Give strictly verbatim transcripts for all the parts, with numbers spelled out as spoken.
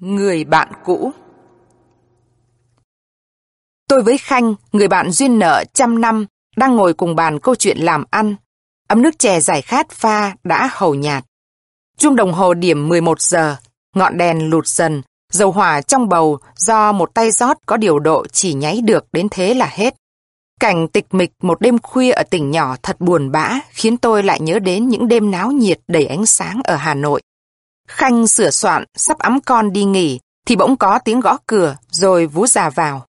Người bạn cũ. Tôi với Khanh, người bạn duyên nợ trăm năm, đang ngồi cùng bàn câu chuyện làm ăn. Ấm nước chè giải khát pha đã hầu nhạt. Chuông đồng hồ điểm mười một giờ, ngọn đèn lụt dần, dầu hỏa trong bầu do một tay rót có điều độ chỉ nháy được đến thế là hết. Cảnh tịch mịch một đêm khuya ở tỉnh nhỏ thật buồn bã, khiến tôi lại nhớ đến những đêm náo nhiệt đầy ánh sáng ở Hà Nội. Khanh sửa soạn, sắp ẵm con đi nghỉ, thì bỗng có tiếng gõ cửa, rồi vú già vào.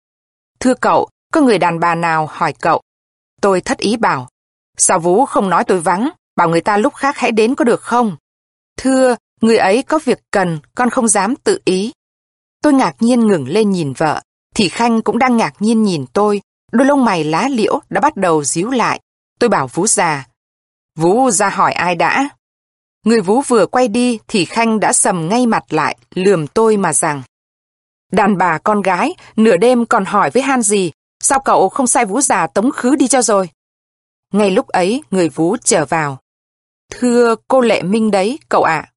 Thưa cậu, có người đàn bà nào hỏi cậu. Tôi thất ý bảo, sao vú không nói tôi vắng, bảo người ta lúc khác hãy đến có được không? Thưa, người ấy có việc cần, con không dám tự ý. Tôi ngạc nhiên ngẩng lên nhìn vợ, thì Khanh cũng đang ngạc nhiên nhìn tôi, đôi lông mày lá liễu đã bắt đầu díu lại. Tôi bảo vú già, vú ra hỏi ai đã. Người vú vừa quay đi thì Khanh đã sầm ngay mặt lại, lườm tôi mà rằng, đàn bà con gái, nửa đêm còn hỏi với han gì, sao cậu không sai vú già tống khứ đi cho rồi. Ngay lúc ấy, người vú trở vào. Thưa cô Lệ Minh đấy, cậu ạ. À.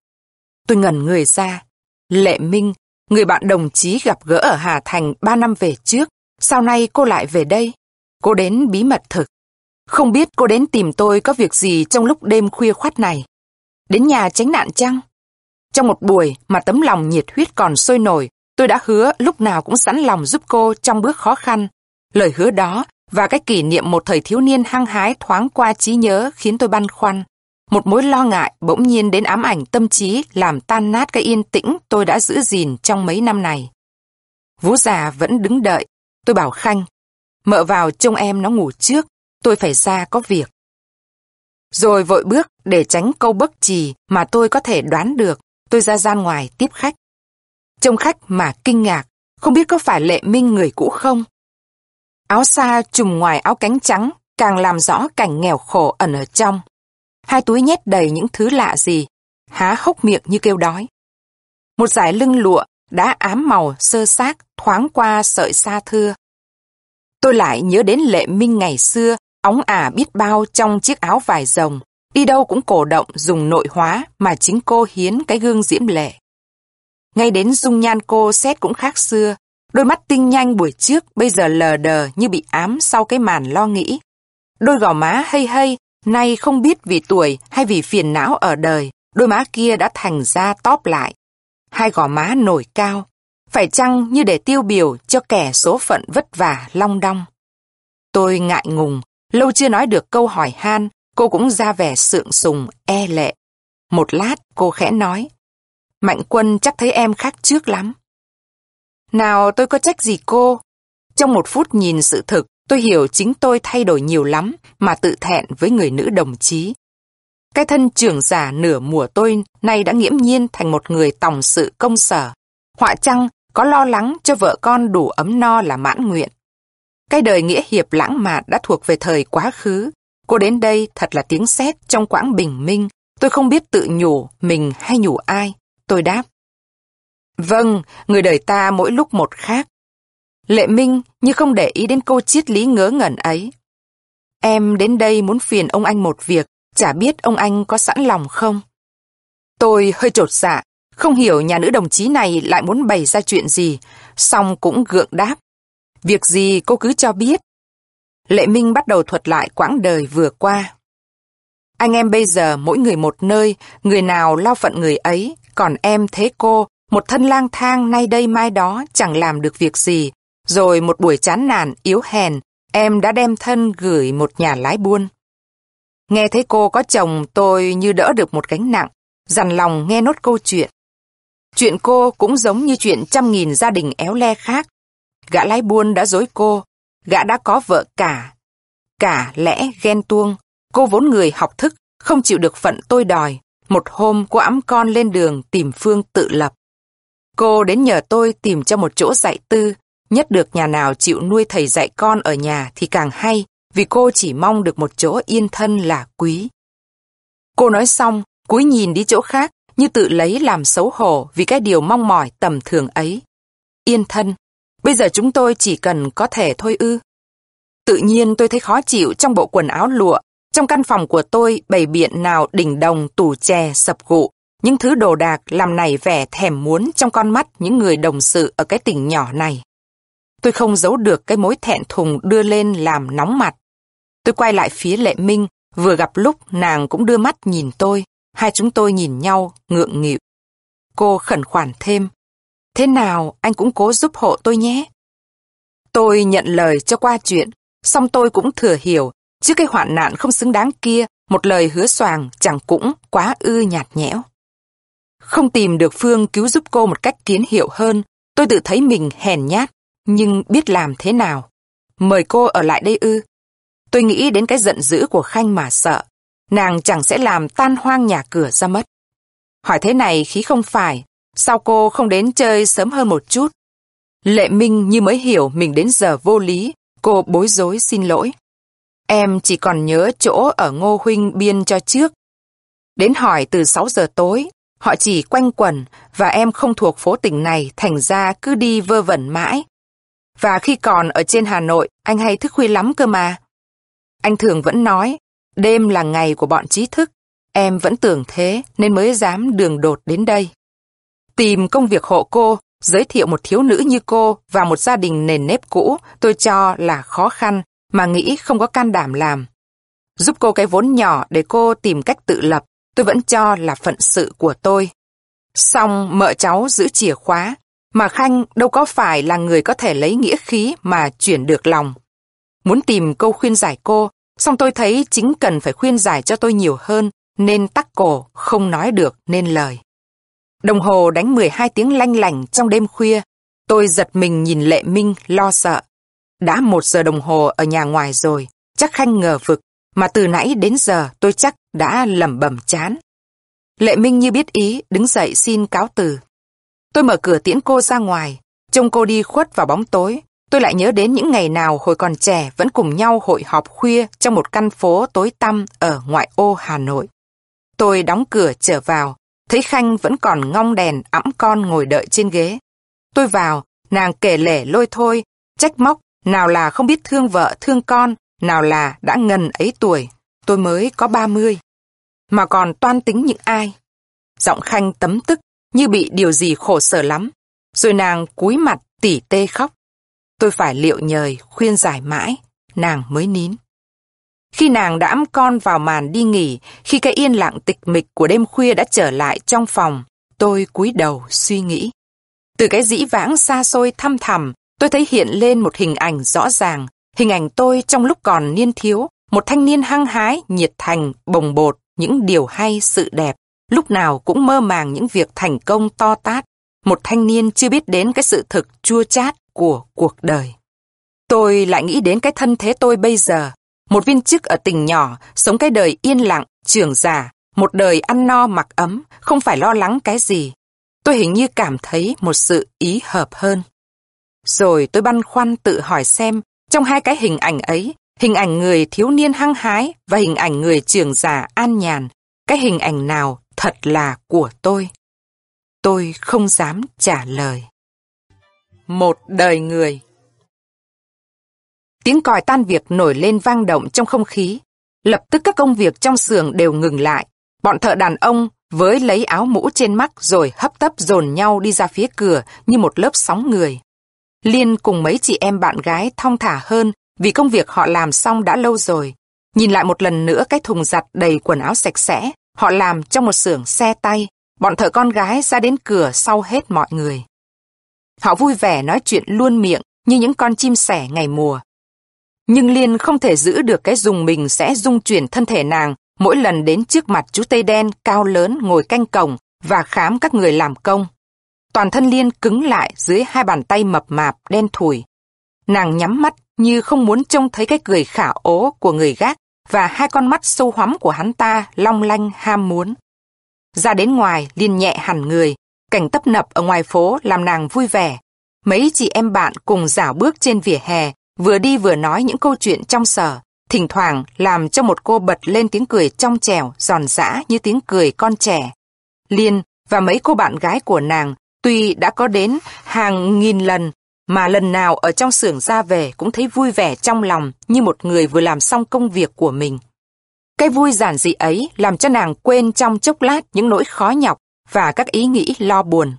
Tôi ngẩn người ra. Lệ Minh, người bạn đồng chí gặp gỡ ở Hà Thành ba năm về trước, sau nay cô lại về đây. Cô đến bí mật thực. Không biết cô đến tìm tôi có việc gì trong lúc đêm khuya khoắt này. Đến nhà tránh nạn chăng? Trong một buổi mà tấm lòng nhiệt huyết còn sôi nổi, tôi đã hứa lúc nào cũng sẵn lòng giúp cô trong bước khó khăn. Lời hứa đó và cái kỷ niệm một thời thiếu niên hăng hái thoáng qua trí nhớ khiến tôi băn khoăn. Một mối lo ngại bỗng nhiên đến ám ảnh tâm trí, làm tan nát cái yên tĩnh tôi đã giữ gìn trong mấy năm này. Vú già vẫn đứng đợi. Tôi bảo Khanh, mợ vào trông em nó ngủ trước, tôi phải ra có việc. Rồi vội bước để tránh câu bất trì mà tôi có thể đoán được, tôi ra gian ngoài tiếp khách. Trông khách mà kinh ngạc, không biết có phải Lệ Minh người cũ không? Áo sa trùm ngoài áo cánh trắng càng làm rõ cảnh nghèo khổ ẩn ở trong. Hai túi nhét đầy những thứ lạ gì, há hốc miệng như kêu đói. Một dải lưng lụa đã ám màu sơ xác thoáng qua sợi sa thưa. Tôi lại nhớ đến Lệ Minh ngày xưa, óng ả biết bao trong chiếc áo vải rồng, đi đâu cũng cổ động dùng nội hóa mà chính cô hiến cái gương diễm lệ. Ngay đến dung nhan cô xét cũng khác xưa, đôi mắt tinh nhanh buổi trước bây giờ lờ đờ như bị ám sau cái màn lo nghĩ. Đôi gò má hây hây, nay không biết vì tuổi hay vì phiền não ở đời, đôi má kia đã thành ra tóp lại. Hai gò má nổi cao, phải chăng như để tiêu biểu cho kẻ số phận vất vả long đong. Tôi ngại ngùng, lâu chưa nói được câu hỏi han, cô cũng ra vẻ sượng sùng, e lệ. Một lát cô khẽ nói, Mạnh Quân chắc thấy em khác trước lắm. Nào tôi có trách gì cô? Trong một phút nhìn sự thực, tôi hiểu chính tôi thay đổi nhiều lắm mà tự thẹn với người nữ đồng chí. Cái thân trưởng giả nửa mùa tôi nay đã nghiễm nhiên thành một người tòng sự công sở. Họa chăng có lo lắng cho vợ con đủ ấm no là mãn nguyện. Cái đời nghĩa hiệp lãng mạn đã thuộc về thời quá khứ. Cô đến đây thật là tiếng sét trong quãng bình minh. Tôi không biết tự nhủ mình hay nhủ ai. Tôi đáp, vâng, người đời ta mỗi lúc một khác. Lệ Minh như không để ý đến câu triết lý ngớ ngẩn ấy. Em đến đây muốn phiền ông anh một việc, chả biết ông anh có sẵn lòng không? Tôi hơi chột dạ, không hiểu nhà nữ đồng chí này lại muốn bày ra chuyện gì, song cũng gượng đáp. Việc gì cô cứ cho biết. Lệ Minh bắt đầu thuật lại quãng đời vừa qua. Anh em bây giờ mỗi người một nơi, người nào lo phận người ấy, còn em thế cô, một thân lang thang nay đây mai đó chẳng làm được việc gì, rồi một buổi chán nản yếu hèn, em đã đem thân gửi một nhà lái buôn. Nghe thấy cô có chồng tôi như đỡ được một gánh nặng, dằn lòng nghe nốt câu chuyện. Chuyện cô cũng giống như chuyện trăm nghìn gia đình éo le khác. Gã lái buôn đã dối cô, gã đã có vợ cả. Cả lẽ ghen tuông, cô vốn người học thức, không chịu được phận tôi đòi. Một hôm cô ẵm con lên đường tìm phương tự lập. Cô đến nhờ tôi tìm cho một chỗ dạy tư, nhất được nhà nào chịu nuôi thầy dạy con ở nhà thì càng hay, vì cô chỉ mong được một chỗ yên thân là quý. Cô nói xong, cúi nhìn đi chỗ khác, như tự lấy làm xấu hổ vì cái điều mong mỏi tầm thường ấy. Yên thân, bây giờ chúng tôi chỉ cần có thể thôi ư. Tự nhiên tôi thấy khó chịu trong bộ quần áo lụa, trong căn phòng của tôi bày biện nào đỉnh đồng tủ chè sập gụ, Những thứ đồ đạc làm nảy vẻ thèm muốn trong con mắt những người đồng sự ở cái tỉnh nhỏ này. Tôi không giấu được cái mối thẹn thùng đưa lên làm nóng mặt. Tôi quay lại phía Lệ Minh, vừa gặp lúc nàng cũng đưa mắt nhìn tôi. Hai chúng tôi nhìn nhau, ngượng nghịu. Cô khẩn khoản thêm. Thế nào anh cũng cố giúp hộ tôi nhé. Tôi nhận lời cho qua chuyện, song tôi cũng thừa hiểu, chứ cái hoạn nạn không xứng đáng kia, một lời hứa xoàng chẳng cũng quá ư nhạt nhẽo. Không tìm được Phương cứu giúp cô một cách kiến hiệu hơn, tôi tự thấy mình hèn nhát, nhưng biết làm thế nào. Mời cô ở lại đây ư? Tôi nghĩ đến cái giận dữ của Khanh mà sợ, nàng chẳng sẽ làm tan hoang nhà cửa ra mất. Hỏi thế này khí không phải, sao cô không đến chơi sớm hơn một chút? Lệ Minh như mới hiểu mình đến giờ vô lý, cô bối rối xin lỗi. Em chỉ còn nhớ chỗ ở Ngô Huynh biên cho trước. Đến hỏi từ sáu giờ tối, họ chỉ quanh quẩn và em không thuộc phố tỉnh này thành ra cứ đi vơ vẩn mãi. Và khi còn ở trên Hà Nội, anh hay thức khuya lắm cơ mà. Anh thường vẫn nói, đêm là ngày của bọn trí thức. Em vẫn tưởng thế nên mới dám đường đột đến đây. Tìm công việc hộ cô, giới thiệu một thiếu nữ như cô và một gia đình nền nếp cũ tôi cho là khó khăn mà nghĩ không có can đảm làm. Giúp cô cái vốn nhỏ để cô tìm cách tự lập tôi vẫn cho là phận sự của tôi. Song mợ cháu giữ chìa khóa, mà Khanh đâu có phải là người có thể lấy nghĩa khí mà chuyển được lòng. Muốn tìm câu khuyên giải cô, song tôi thấy chính cần phải khuyên giải cho tôi nhiều hơn nên tắc cổ không nói được nên lời. Đồng hồ đánh mười hai tiếng lanh lảnh trong đêm khuya, tôi giật mình nhìn Lệ Minh lo sợ. Đã một giờ đồng hồ ở nhà ngoài rồi, chắc Khanh ngờ vực, mà từ nãy đến giờ tôi chắc đã lẩm bẩm chán. Lệ Minh như biết ý, đứng dậy xin cáo từ. Tôi mở cửa tiễn cô ra ngoài, trông cô đi khuất vào bóng tối, tôi lại nhớ đến những ngày nào hồi còn trẻ vẫn cùng nhau hội họp khuya trong một căn phố tối tăm ở ngoại ô Hà Nội. Tôi đóng cửa trở vào, thấy Khanh vẫn còn ngong đèn ẵm con ngồi đợi trên ghế. Tôi vào, nàng kể lể lôi thôi, trách móc, nào là không biết thương vợ thương con, nào là đã ngần ấy tuổi, tôi mới có ba mươi. Mà còn toan tính những ai? Giọng Khanh tấm tức, như bị điều gì khổ sở lắm. Rồi nàng cúi mặt tỉ tê khóc. Tôi phải liệu nhời, khuyên giải mãi, nàng mới nín. Khi nàng đã ẵm con vào màn đi nghỉ, khi cái yên lặng tịch mịch của đêm khuya đã trở lại trong phòng, tôi cúi đầu suy nghĩ. Từ cái dĩ vãng xa xôi thăm thẳm, tôi thấy hiện lên một hình ảnh rõ ràng, hình ảnh tôi trong lúc còn niên thiếu, một thanh niên hăng hái, nhiệt thành, bồng bột, những điều hay sự đẹp, lúc nào cũng mơ màng những việc thành công to tát, một thanh niên chưa biết đến cái sự thực chua chát của cuộc đời. Tôi lại nghĩ đến cái thân thế tôi bây giờ, một viên chức ở tỉnh nhỏ, sống cái đời yên lặng, trưởng giả, một đời ăn no mặc ấm, không phải lo lắng cái gì. Tôi hình như cảm thấy một sự ý hợp hơn. Rồi tôi băn khoăn tự hỏi xem, trong hai cái hình ảnh ấy, hình ảnh người thiếu niên hăng hái và hình ảnh người trưởng giả an nhàn, cái hình ảnh nào thật là của tôi? Tôi không dám trả lời. Một đời người. Tiếng còi tan việc nổi lên vang động trong không khí. Lập tức các công việc trong xưởng đều ngừng lại. Bọn thợ đàn ông với lấy áo mũ trên mắt rồi hấp tấp dồn nhau đi ra phía cửa như một lớp sóng người. Liên cùng mấy chị em bạn gái thong thả hơn vì công việc họ làm xong đã lâu rồi. Nhìn lại một lần nữa cái thùng giặt đầy quần áo sạch sẽ, họ làm trong một xưởng xe tay. Bọn thợ con gái ra đến cửa sau hết mọi người. Họ vui vẻ nói chuyện luôn miệng như những con chim sẻ ngày mùa. Nhưng Liên không thể giữ được cái dùng mình sẽ rung chuyển thân thể nàng mỗi lần đến trước mặt chú Tây Đen cao lớn ngồi canh cổng và khám các người làm công. Toàn thân Liên cứng lại dưới hai bàn tay mập mạp đen thủi. Nàng nhắm mắt như không muốn trông thấy cái cười khả ố của người gác và hai con mắt sâu hoắm của hắn ta long lanh ham muốn. Ra đến ngoài, Liên nhẹ hẳn người, cảnh tấp nập ở ngoài phố làm nàng vui vẻ. Mấy chị em bạn cùng rảo bước trên vỉa hè, vừa đi vừa nói những câu chuyện trong sở, thỉnh thoảng làm cho một cô bật lên tiếng cười trong trẻo, giòn giã như tiếng cười con trẻ. Liên và mấy cô bạn gái của nàng tuy đã có đến hàng nghìn lần, mà lần nào ở trong xưởng ra về cũng thấy vui vẻ trong lòng như một người vừa làm xong công việc của mình. Cái vui giản dị ấy làm cho nàng quên trong chốc lát những nỗi khó nhọc và các ý nghĩ lo buồn.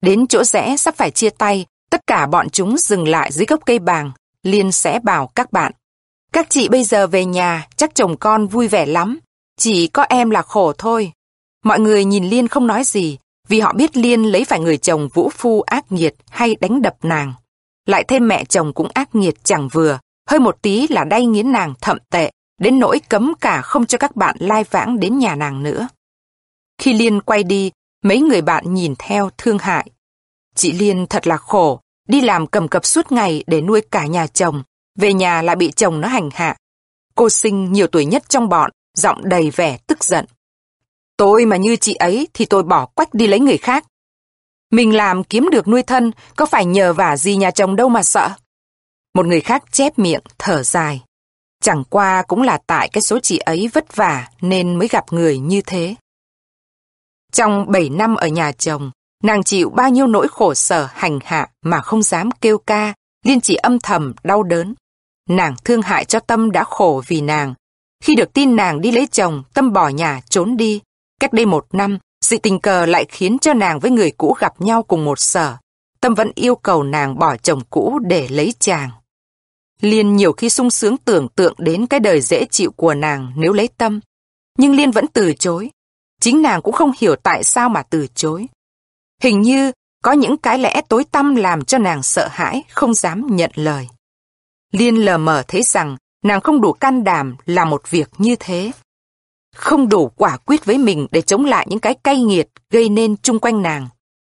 Đến chỗ rẽ sắp phải chia tay, tất cả bọn chúng dừng lại dưới gốc cây bàng. Liên sẽ bảo các bạn: các chị bây giờ về nhà, chắc chồng con vui vẻ lắm. Chỉ có em là khổ thôi. Mọi người nhìn Liên không nói gì, vì họ biết Liên lấy phải người chồng vũ phu ác nghiệt hay đánh đập nàng. Lại thêm mẹ chồng cũng ác nghiệt chẳng vừa, hơi một tí là đay nghiến nàng thậm tệ, đến nỗi cấm cả không cho các bạn lai vãng đến nhà nàng nữa. Khi Liên quay đi, mấy người bạn nhìn theo thương hại. Chị Liên thật là khổ, đi làm cầm cập suốt ngày để nuôi cả nhà chồng, về nhà lại bị chồng nó hành hạ. Cô Sinh, nhiều tuổi nhất trong bọn, giọng đầy vẻ tức giận: tôi mà như chị ấy thì tôi bỏ quách đi lấy người khác. Mình làm kiếm được nuôi thân, có phải nhờ vả gì nhà chồng đâu mà sợ. Một người khác chép miệng thở dài: chẳng qua cũng là tại cái số chị ấy vất vả nên mới gặp người như thế. Trong bảy năm ở nhà chồng, nàng chịu bao nhiêu nỗi khổ sở hành hạ mà không dám kêu ca, Liên chỉ âm thầm đau đớn. Nàng thương hại cho Tâm đã khổ vì nàng. Khi được tin nàng đi lấy chồng, Tâm bỏ nhà trốn đi. Cách đây một năm, sự tình cờ lại khiến cho nàng với người cũ gặp nhau cùng một sở. Tâm vẫn yêu cầu nàng bỏ chồng cũ để lấy chàng. Liên nhiều khi sung sướng tưởng tượng đến cái đời dễ chịu của nàng nếu lấy Tâm. Nhưng Liên vẫn từ chối. Chính nàng cũng không hiểu tại sao mà từ chối. Hình như có những cái lẽ tối tăm làm cho nàng sợ hãi, không dám nhận lời. Liên lờ mờ thấy rằng nàng không đủ can đảm làm một việc như thế. Không đủ quả quyết với mình để chống lại những cái cay nghiệt gây nên chung quanh nàng.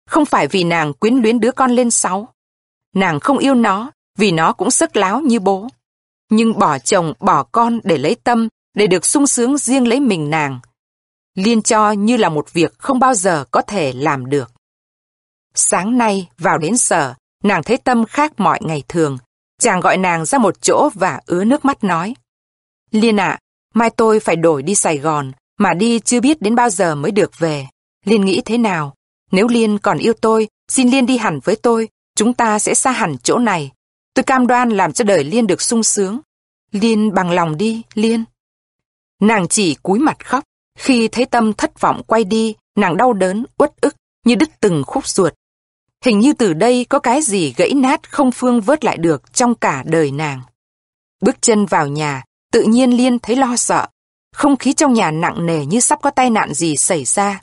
Không phải vì nàng quyến luyến đứa con lên sáu. Nàng không yêu nó vì nó cũng sức láo như bố. Nhưng bỏ chồng bỏ con để lấy Tâm, để được sung sướng riêng lấy mình nàng, Liên cho như là một việc không bao giờ có thể làm được. Sáng nay vào đến sở, nàng thấy Tâm khác mọi ngày thường. Chàng gọi nàng ra một chỗ và ứa nước mắt nói: Liên ạ, à, mai tôi phải đổi đi Sài Gòn, mà đi chưa biết đến bao giờ mới được về. Liên nghĩ thế nào? Nếu Liên còn yêu tôi, xin Liên đi hẳn với tôi, chúng ta sẽ xa hẳn chỗ này. Tôi cam đoan làm cho đời Liên được sung sướng. Liên bằng lòng đi, Liên. Nàng chỉ cúi mặt khóc. Khi thấy Tâm thất vọng quay đi, nàng đau đớn, uất ức, như đứt từng khúc ruột. Hình như từ đây có cái gì gãy nát không phương vớt lại được trong cả đời nàng. Bước chân vào nhà, tự nhiên Liên thấy lo sợ. Không khí trong nhà nặng nề như sắp có tai nạn gì xảy ra.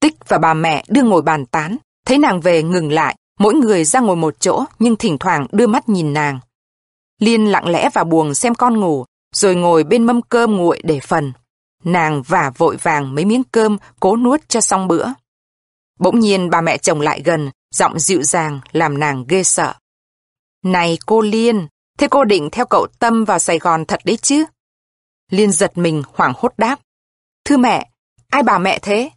Tích và bà mẹ đưa ngồi bàn tán, thấy nàng về ngừng lại, mỗi người ra ngồi một chỗ nhưng thỉnh thoảng đưa mắt nhìn nàng. Liên lặng lẽ vào buồng xem con ngủ, rồi ngồi bên mâm cơm nguội để phần. Nàng vả vội vàng mấy miếng cơm cố nuốt cho xong bữa. Bỗng nhiên bà mẹ chồng lại gần, giọng dịu dàng làm nàng ghê sợ. Này cô Liên, thế cô định theo cậu Tâm vào Sài Gòn thật đấy chứ? Liên giật mình hoảng hốt đáp: thưa mẹ, ai bảo mẹ thế?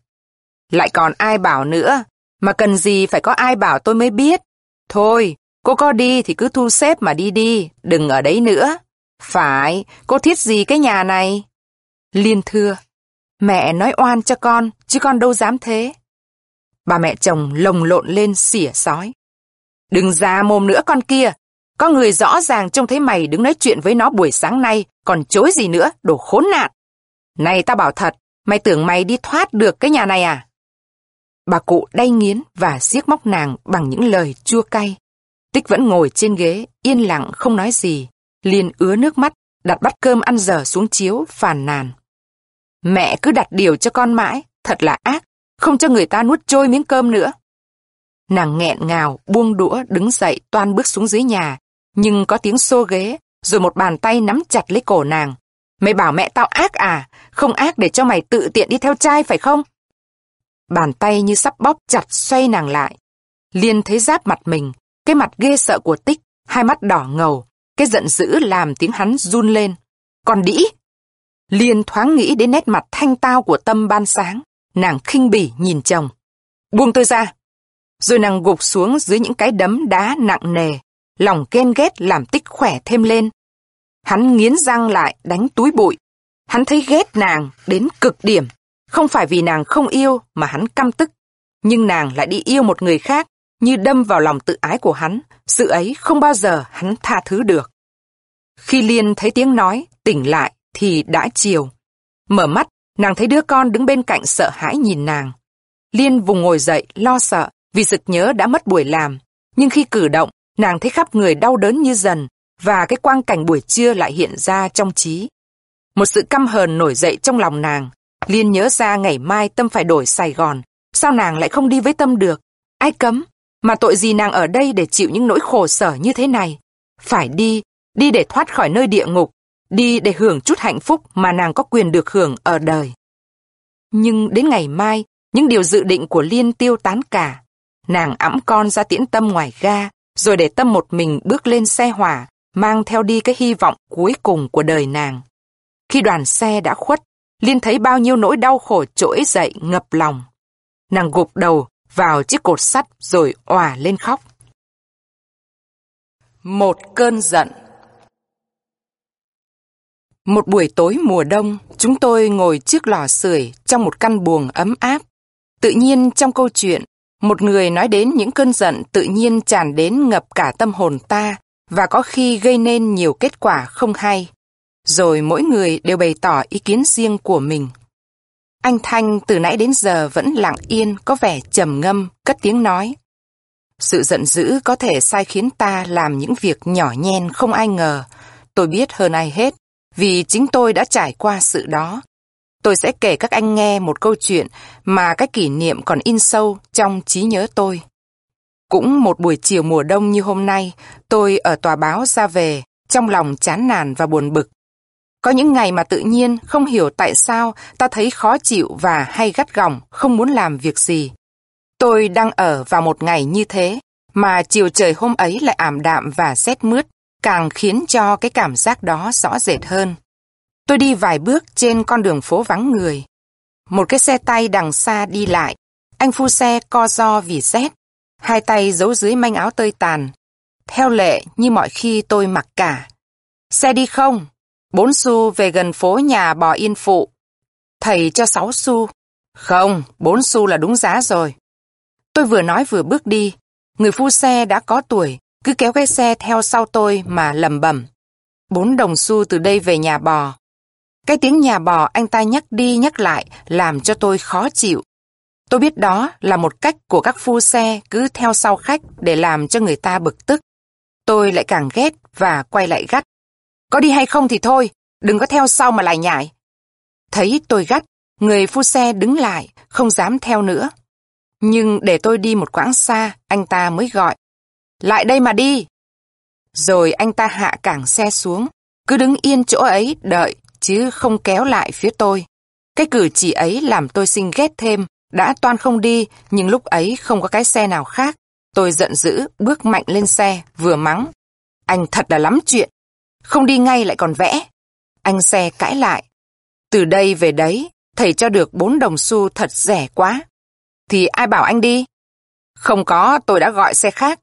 Lại còn ai bảo nữa, mà cần gì phải có ai bảo tôi mới biết. Thôi, cô có đi thì cứ thu xếp mà đi đi, đừng ở đấy nữa. Phải, cô thiết gì cái nhà này? Liên thưa: mẹ nói oan cho con, chứ con đâu dám thế. Bà mẹ chồng lồng lộn lên xỉa sói: đừng ra mồm nữa con kia, có người rõ ràng trông thấy mày đứng nói chuyện với nó buổi sáng nay, còn chối gì nữa, đồ khốn nạn. Này tao bảo thật, mày tưởng mày đi thoát được cái nhà này à? Bà cụ đay nghiến và siếc móc nàng bằng những lời chua cay. Tích vẫn ngồi trên ghế, yên lặng không nói gì. Liên ứa nước mắt, đặt bát cơm ăn dở xuống chiếu, phàn nàn: mẹ cứ đặt điều cho con mãi, thật là ác, không cho người ta nuốt trôi miếng cơm nữa. Nàng nghẹn ngào, buông đũa, đứng dậy toan bước xuống dưới nhà, nhưng có tiếng xô ghế, rồi một bàn tay nắm chặt lấy cổ nàng: mày bảo mẹ tao ác à? Không ác để cho mày tự tiện đi theo trai phải không? Bàn tay như sắp bóp chặt xoay nàng lại. Liên thấy giáp mặt mình, cái mặt ghê sợ của Tích, hai mắt đỏ ngầu, cái giận dữ làm tiếng hắn run lên: còn đĩ! Liên thoáng nghĩ đến nét mặt thanh tao của Tâm ban sáng. Nàng khinh bỉ nhìn chồng: buông tôi ra! Rồi nàng gục xuống dưới những cái đấm đá nặng nề. Lòng ghen ghét làm Tích khỏe thêm lên. Hắn nghiến răng lại đánh túi bụi. Hắn thấy ghét nàng đến cực điểm. Không phải vì nàng không yêu mà hắn căm tức. Nhưng nàng lại đi yêu một người khác, như đâm vào lòng tự ái của hắn. Sự ấy không bao giờ hắn tha thứ được. Khi Liên thấy tiếng nói, tỉnh lại thì đã chiều. Mở mắt, nàng thấy đứa con đứng bên cạnh sợ hãi nhìn nàng. Liên vùng ngồi dậy, lo sợ, vì sực nhớ đã mất buổi làm. Nhưng khi cử động, nàng thấy khắp người đau đớn như dần, và cái quang cảnh buổi trưa lại hiện ra trong trí. Một sự căm hờn nổi dậy trong lòng nàng. Liên nhớ ra ngày mai Tâm phải đổi Sài Gòn. Sao nàng lại không đi với Tâm được? Ai cấm? Mà tội gì nàng ở đây để chịu những nỗi khổ sở như thế này? Phải đi, đi để thoát khỏi nơi địa ngục, đi để hưởng chút hạnh phúc mà nàng có quyền được hưởng ở đời. Nhưng đến ngày mai, những điều dự định của Liên tiêu tán cả. Nàng ẵm con ra tiễn Tâm ngoài ga, rồi để Tâm một mình bước lên xe hỏa, mang theo đi cái hy vọng cuối cùng của đời nàng. Khi đoàn xe đã khuất, Liên thấy bao nhiêu nỗi đau khổ trỗi dậy ngập lòng. Nàng gục đầu vào chiếc cột sắt rồi òa lên khóc. Một cơn giận. Một buổi tối mùa đông, chúng tôi ngồi trước lò sưởi trong một căn buồng ấm áp. Tự nhiên trong câu chuyện, một người nói đến những cơn giận tự nhiên tràn đến ngập cả tâm hồn ta và có khi gây nên nhiều kết quả không hay. Rồi mỗi người đều bày tỏ ý kiến riêng của mình. Anh Thanh từ nãy đến giờ vẫn lặng yên, có vẻ trầm ngâm, cất tiếng nói. Sự giận dữ có thể sai khiến ta làm những việc nhỏ nhen không ai ngờ. Tôi biết hơn ai hết, vì chính tôi đã trải qua sự đó. Tôi sẽ kể các anh nghe một câu chuyện mà cái kỷ niệm còn in sâu trong trí nhớ tôi. Cũng một buổi chiều mùa đông như hôm nay, tôi ở tòa báo ra về, trong lòng chán nản và buồn bực. Có những ngày mà tự nhiên không hiểu tại sao ta thấy khó chịu và hay gắt gỏng, không muốn làm việc gì. Tôi đang ở vào một ngày như thế, mà chiều trời hôm ấy lại ảm đạm và rét mướt, càng khiến cho cái cảm giác đó rõ rệt hơn. Tôi đi vài bước trên con đường phố vắng người. Một cái xe tay đằng xa đi lại, anh phu xe co ro vì rét, hai tay giấu dưới manh áo tơi tàn. Theo lệ như mọi khi tôi mặc cả. Xe đi không? Bốn xu về gần phố nhà Bò Yên Phụ. Thầy cho sáu xu. Không, bốn xu là đúng giá rồi. Tôi vừa nói vừa bước đi. Người phu xe đã có tuổi, cứ kéo cái xe theo sau tôi mà lẩm bẩm. Bốn đồng xu từ đây về nhà bò. Cái tiếng nhà bò anh ta nhắc đi nhắc lại làm cho tôi khó chịu. Tôi biết đó là một cách của các phu xe cứ theo sau khách để làm cho người ta bực tức. Tôi lại càng ghét và quay lại gắt. Có đi hay không thì thôi, đừng có theo sau mà lải nhải. Thấy tôi gắt, người phu xe đứng lại, không dám theo nữa. Nhưng để tôi đi một quãng xa, anh ta mới gọi. Lại đây mà đi. Rồi anh ta hạ cẳng xe xuống, cứ đứng yên chỗ ấy đợi, chứ không kéo lại phía tôi. Cái cử chỉ ấy làm tôi sinh ghét thêm, đã toan không đi, nhưng lúc ấy không có cái xe nào khác. Tôi giận dữ, bước mạnh lên xe, vừa mắng. Anh thật là lắm chuyện. Không đi ngay lại còn vẽ. Anh xe cãi lại. Từ đây về đấy, thầy cho được bốn đồng xu thật rẻ quá. Thì ai bảo anh đi? Không có, tôi đã gọi xe khác.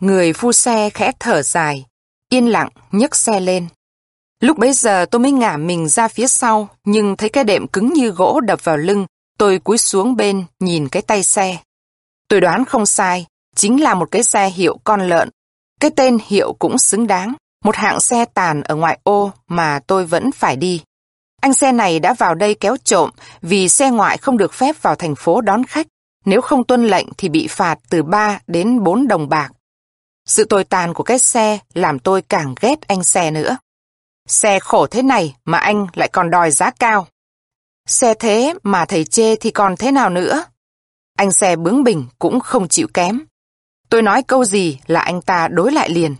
Người phu xe khẽ thở dài, yên lặng nhấc xe lên. Lúc bấy giờ tôi mới ngả mình ra phía sau, nhưng thấy cái đệm cứng như gỗ đập vào lưng, tôi cúi xuống bên nhìn cái tay xe. Tôi đoán không sai, chính là một cái xe hiệu con lợn. Cái tên hiệu cũng xứng đáng. Một hạng xe tàn ở ngoại ô mà tôi vẫn phải đi. Anh xe này đã vào đây kéo trộm vì xe ngoại không được phép vào thành phố đón khách. Nếu không tuân lệnh thì bị phạt từ ba đến bốn đồng bạc. Sự tồi tàn của cái xe làm tôi càng ghét anh xe nữa. Xe khổ thế này mà anh lại còn đòi giá cao. Xe thế mà thầy chê thì còn thế nào nữa? Anh xe bướng bỉnh cũng không chịu kém. Tôi nói câu gì là anh ta đối lại liền.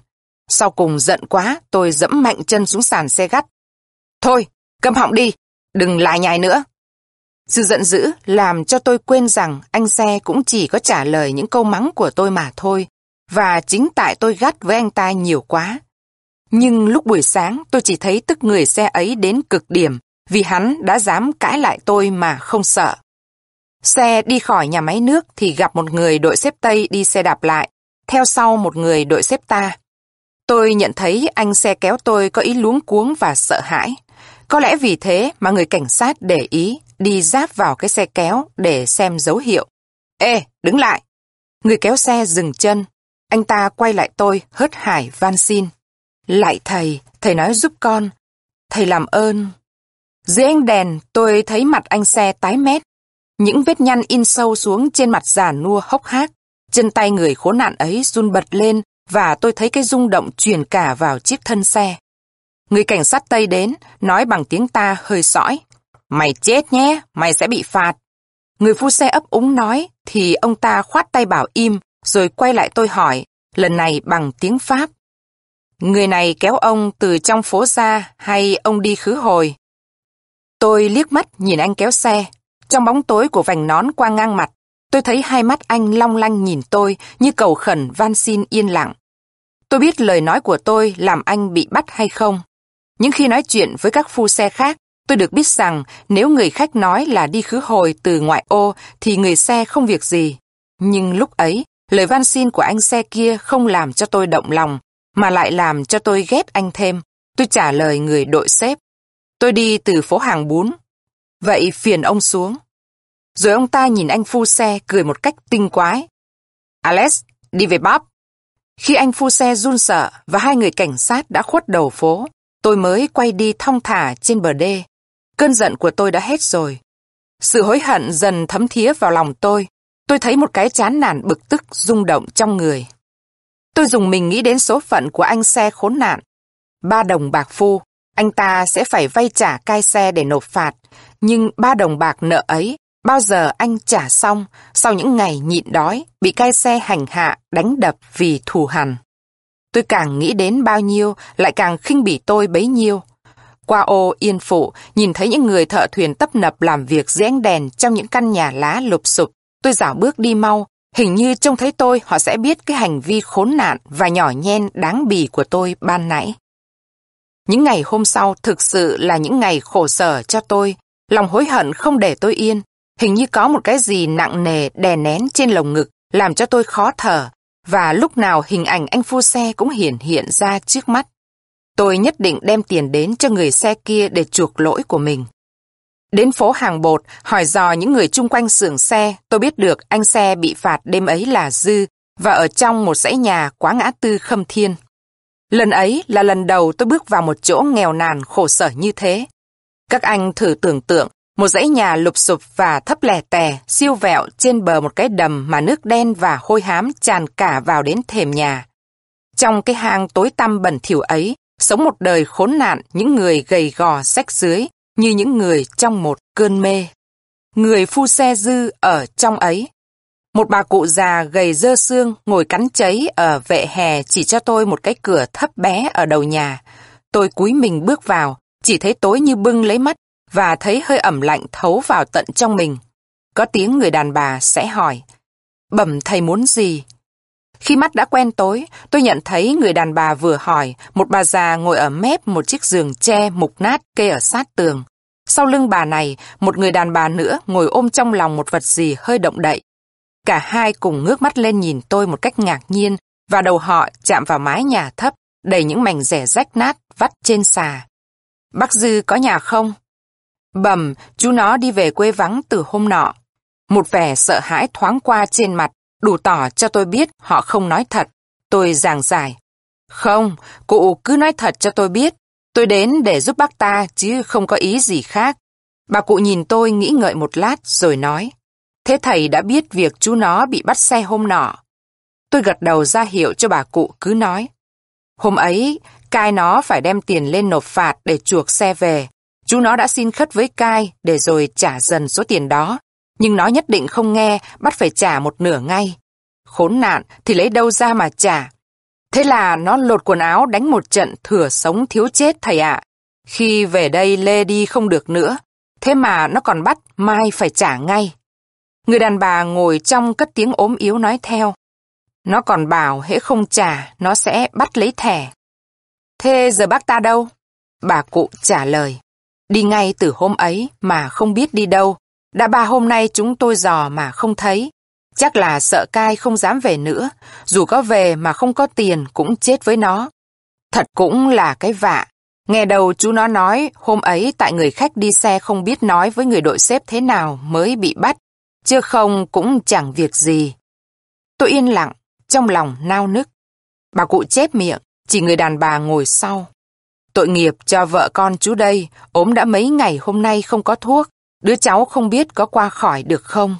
Sau cùng giận quá, tôi dẫm mạnh chân xuống sàn xe gắt. Thôi, câm họng đi, đừng lải nhải nữa. Sự giận dữ làm cho tôi quên rằng anh xe cũng chỉ có trả lời những câu mắng của tôi mà thôi. Và chính tại tôi gắt với anh ta nhiều quá. Nhưng lúc buổi sáng tôi chỉ thấy tức người xe ấy đến cực điểm vì hắn đã dám cãi lại tôi mà không sợ. Xe đi khỏi nhà máy nước thì gặp một người đội xếp Tây đi xe đạp lại, theo sau một người đội xếp ta. Tôi nhận thấy anh xe kéo tôi có ý luống cuống và sợ hãi. Có lẽ vì thế mà người cảnh sát để ý đi giáp vào cái xe kéo để xem dấu hiệu. Ê, đứng lại! Người kéo xe dừng chân. Anh ta quay lại tôi hớt hải van xin. Lạy thầy, thầy nói giúp con. Thầy làm ơn. Dưới ánh đèn tôi thấy mặt anh xe tái mét. Những vết nhăn in sâu xuống trên mặt già nua hốc hác. Chân tay người khốn nạn ấy run bật lên và tôi thấy cái rung động truyền cả vào chiếc thân xe. Người cảnh sát Tây đến, nói bằng tiếng ta hơi sõi. Mày chết nhé, mày sẽ bị phạt. Người phu xe ấp úng nói, thì ông ta khoát tay bảo im, rồi quay lại tôi hỏi, lần này bằng tiếng Pháp. Người này kéo ông từ trong phố ra hay ông đi khứ hồi? Tôi liếc mắt nhìn anh kéo xe. Trong bóng tối của vành nón qua ngang mặt, tôi thấy hai mắt anh long lanh nhìn tôi như cầu khẩn van xin yên lặng. Tôi biết lời nói của tôi làm anh bị bắt hay không. Những khi nói chuyện với các phu xe khác, tôi được biết rằng nếu người khách nói là đi khứ hồi từ ngoại ô thì người xe không việc gì. Nhưng lúc ấy, lời van xin của anh xe kia không làm cho tôi động lòng, mà lại làm cho tôi ghét anh thêm. Tôi trả lời người đội xếp. Tôi đi từ phố Hàng Bún. Vậy phiền ông xuống. Rồi ông ta nhìn anh phu xe cười một cách tinh quái. Alex, đi về Bob. Khi anh phu xe run sợ và hai người cảnh sát đã khuất đầu phố, tôi mới quay đi thong thả trên bờ đê. Cơn giận của tôi đã hết rồi. Sự hối hận dần thấm thía vào lòng tôi. Tôi thấy một cái chán nản bực tức rung động trong người. Tôi dùng mình nghĩ đến số phận của anh xe khốn nạn. Ba đồng bạc phu, anh ta sẽ phải vay trả cai xe để nộp phạt. Nhưng ba đồng bạc nợ ấy, bao giờ anh trả xong sau những ngày nhịn đói, bị cai xe hành hạ, đánh đập vì thù hằn. Tôi càng nghĩ đến bao nhiêu, lại càng khinh bỉ tôi bấy nhiêu. Qua ô Yên Phụ, nhìn thấy những người thợ thuyền tấp nập làm việc dưới ánh đèn trong những căn nhà lá lụp sụp. Tôi rảo bước đi mau, hình như trông thấy tôi họ sẽ biết cái hành vi khốn nạn và nhỏ nhen đáng bỉ của tôi ban nãy. Những ngày hôm sau thực sự là những ngày khổ sở cho tôi. Lòng hối hận không để tôi yên. Hình như có một cái gì nặng nề đè nén trên lồng ngực làm cho tôi khó thở, và lúc nào hình ảnh anh phu xe cũng hiển hiện ra trước mắt. Tôi nhất định đem tiền đến cho người xe kia để chuộc lỗi của mình. Đến phố Hàng Bột, hỏi dò những người chung quanh xưởng xe, tôi biết được anh xe bị phạt đêm ấy là Dư và ở trong một dãy nhà quá ngã tư Khâm Thiên. Lần ấy là lần đầu tôi bước vào một chỗ nghèo nàn khổ sở như thế. Các anh thử tưởng tượng, một dãy nhà lụp sụp và thấp lẻ tè, siêu vẹo trên bờ một cái đầm mà nước đen và hôi hám tràn cả vào đến thềm nhà. Trong cái hang tối tăm bẩn thỉu ấy, sống một đời khốn nạn những người gầy gò xách dưới, như những người trong một cơn mê. Người phu xe Dư ở trong ấy. Một bà cụ già gầy dơ xương ngồi cắn cháy ở vệ hè chỉ cho tôi một cái cửa thấp bé ở đầu nhà. Tôi cúi mình bước vào, chỉ thấy tối như bưng lấy mắt và thấy hơi ẩm lạnh thấu vào tận trong mình. Có tiếng người đàn bà sẽ hỏi, bẩm thầy muốn gì? Khi mắt đã quen tối, tôi nhận thấy người đàn bà vừa hỏi, một bà già ngồi ở mép một chiếc giường tre mục nát kê ở sát tường. Sau lưng bà này, một người đàn bà nữa ngồi ôm trong lòng một vật gì hơi động đậy. Cả hai cùng ngước mắt lên nhìn tôi một cách ngạc nhiên, và đầu họ chạm vào mái nhà thấp, đầy những mảnh rẻ rách nát vắt trên xà. Bác Dư có nhà không? Bẩm, chú nó đi về quê vắng từ hôm nọ. Một vẻ sợ hãi thoáng qua trên mặt, đủ tỏ cho tôi biết họ không nói thật. Tôi giảng giải. Không, cụ cứ nói thật cho tôi biết. Tôi đến để giúp bác ta chứ không có ý gì khác. Bà cụ nhìn tôi nghĩ ngợi một lát rồi nói. Thế thầy đã biết việc chú nó bị bắt xe hôm nọ? Tôi gật đầu ra hiệu cho bà cụ cứ nói. Hôm ấy, Cai nó phải đem tiền lên nộp phạt để chuộc xe về. Chú nó đã xin khất với Cai để rồi trả dần số tiền đó. Nhưng nó nhất định không nghe, bắt phải trả một nửa ngay. Khốn nạn thì lấy đâu ra mà trả. Thế là nó lột quần áo đánh một trận thừa sống thiếu chết thầy ạ. À. Khi về đây lê đi không được nữa. Thế mà nó còn bắt mai phải trả ngay. Người đàn bà ngồi trong cất tiếng ốm yếu nói theo. Nó còn bảo hễ không trả, nó sẽ bắt lấy thẻ. Thế giờ bác ta đâu? Bà cụ trả lời. Đi ngay từ hôm ấy mà không biết đi đâu. Đã ba hôm nay chúng tôi dò mà không thấy. Chắc là sợ Cai không dám về nữa. Dù có về mà không có tiền cũng chết với nó. Thật cũng là cái vạ. Nghe đầu chú nó nói hôm ấy tại người khách đi xe không biết nói với người đội xếp thế nào mới bị bắt. Chứ không cũng chẳng việc gì. Tôi yên lặng, trong lòng nao nức. Bà cụ chép miệng, chỉ người đàn bà ngồi sau. Tội nghiệp cho vợ con chú đây, ốm đã mấy ngày hôm nay không có thuốc. Đứa cháu không biết có qua khỏi được không?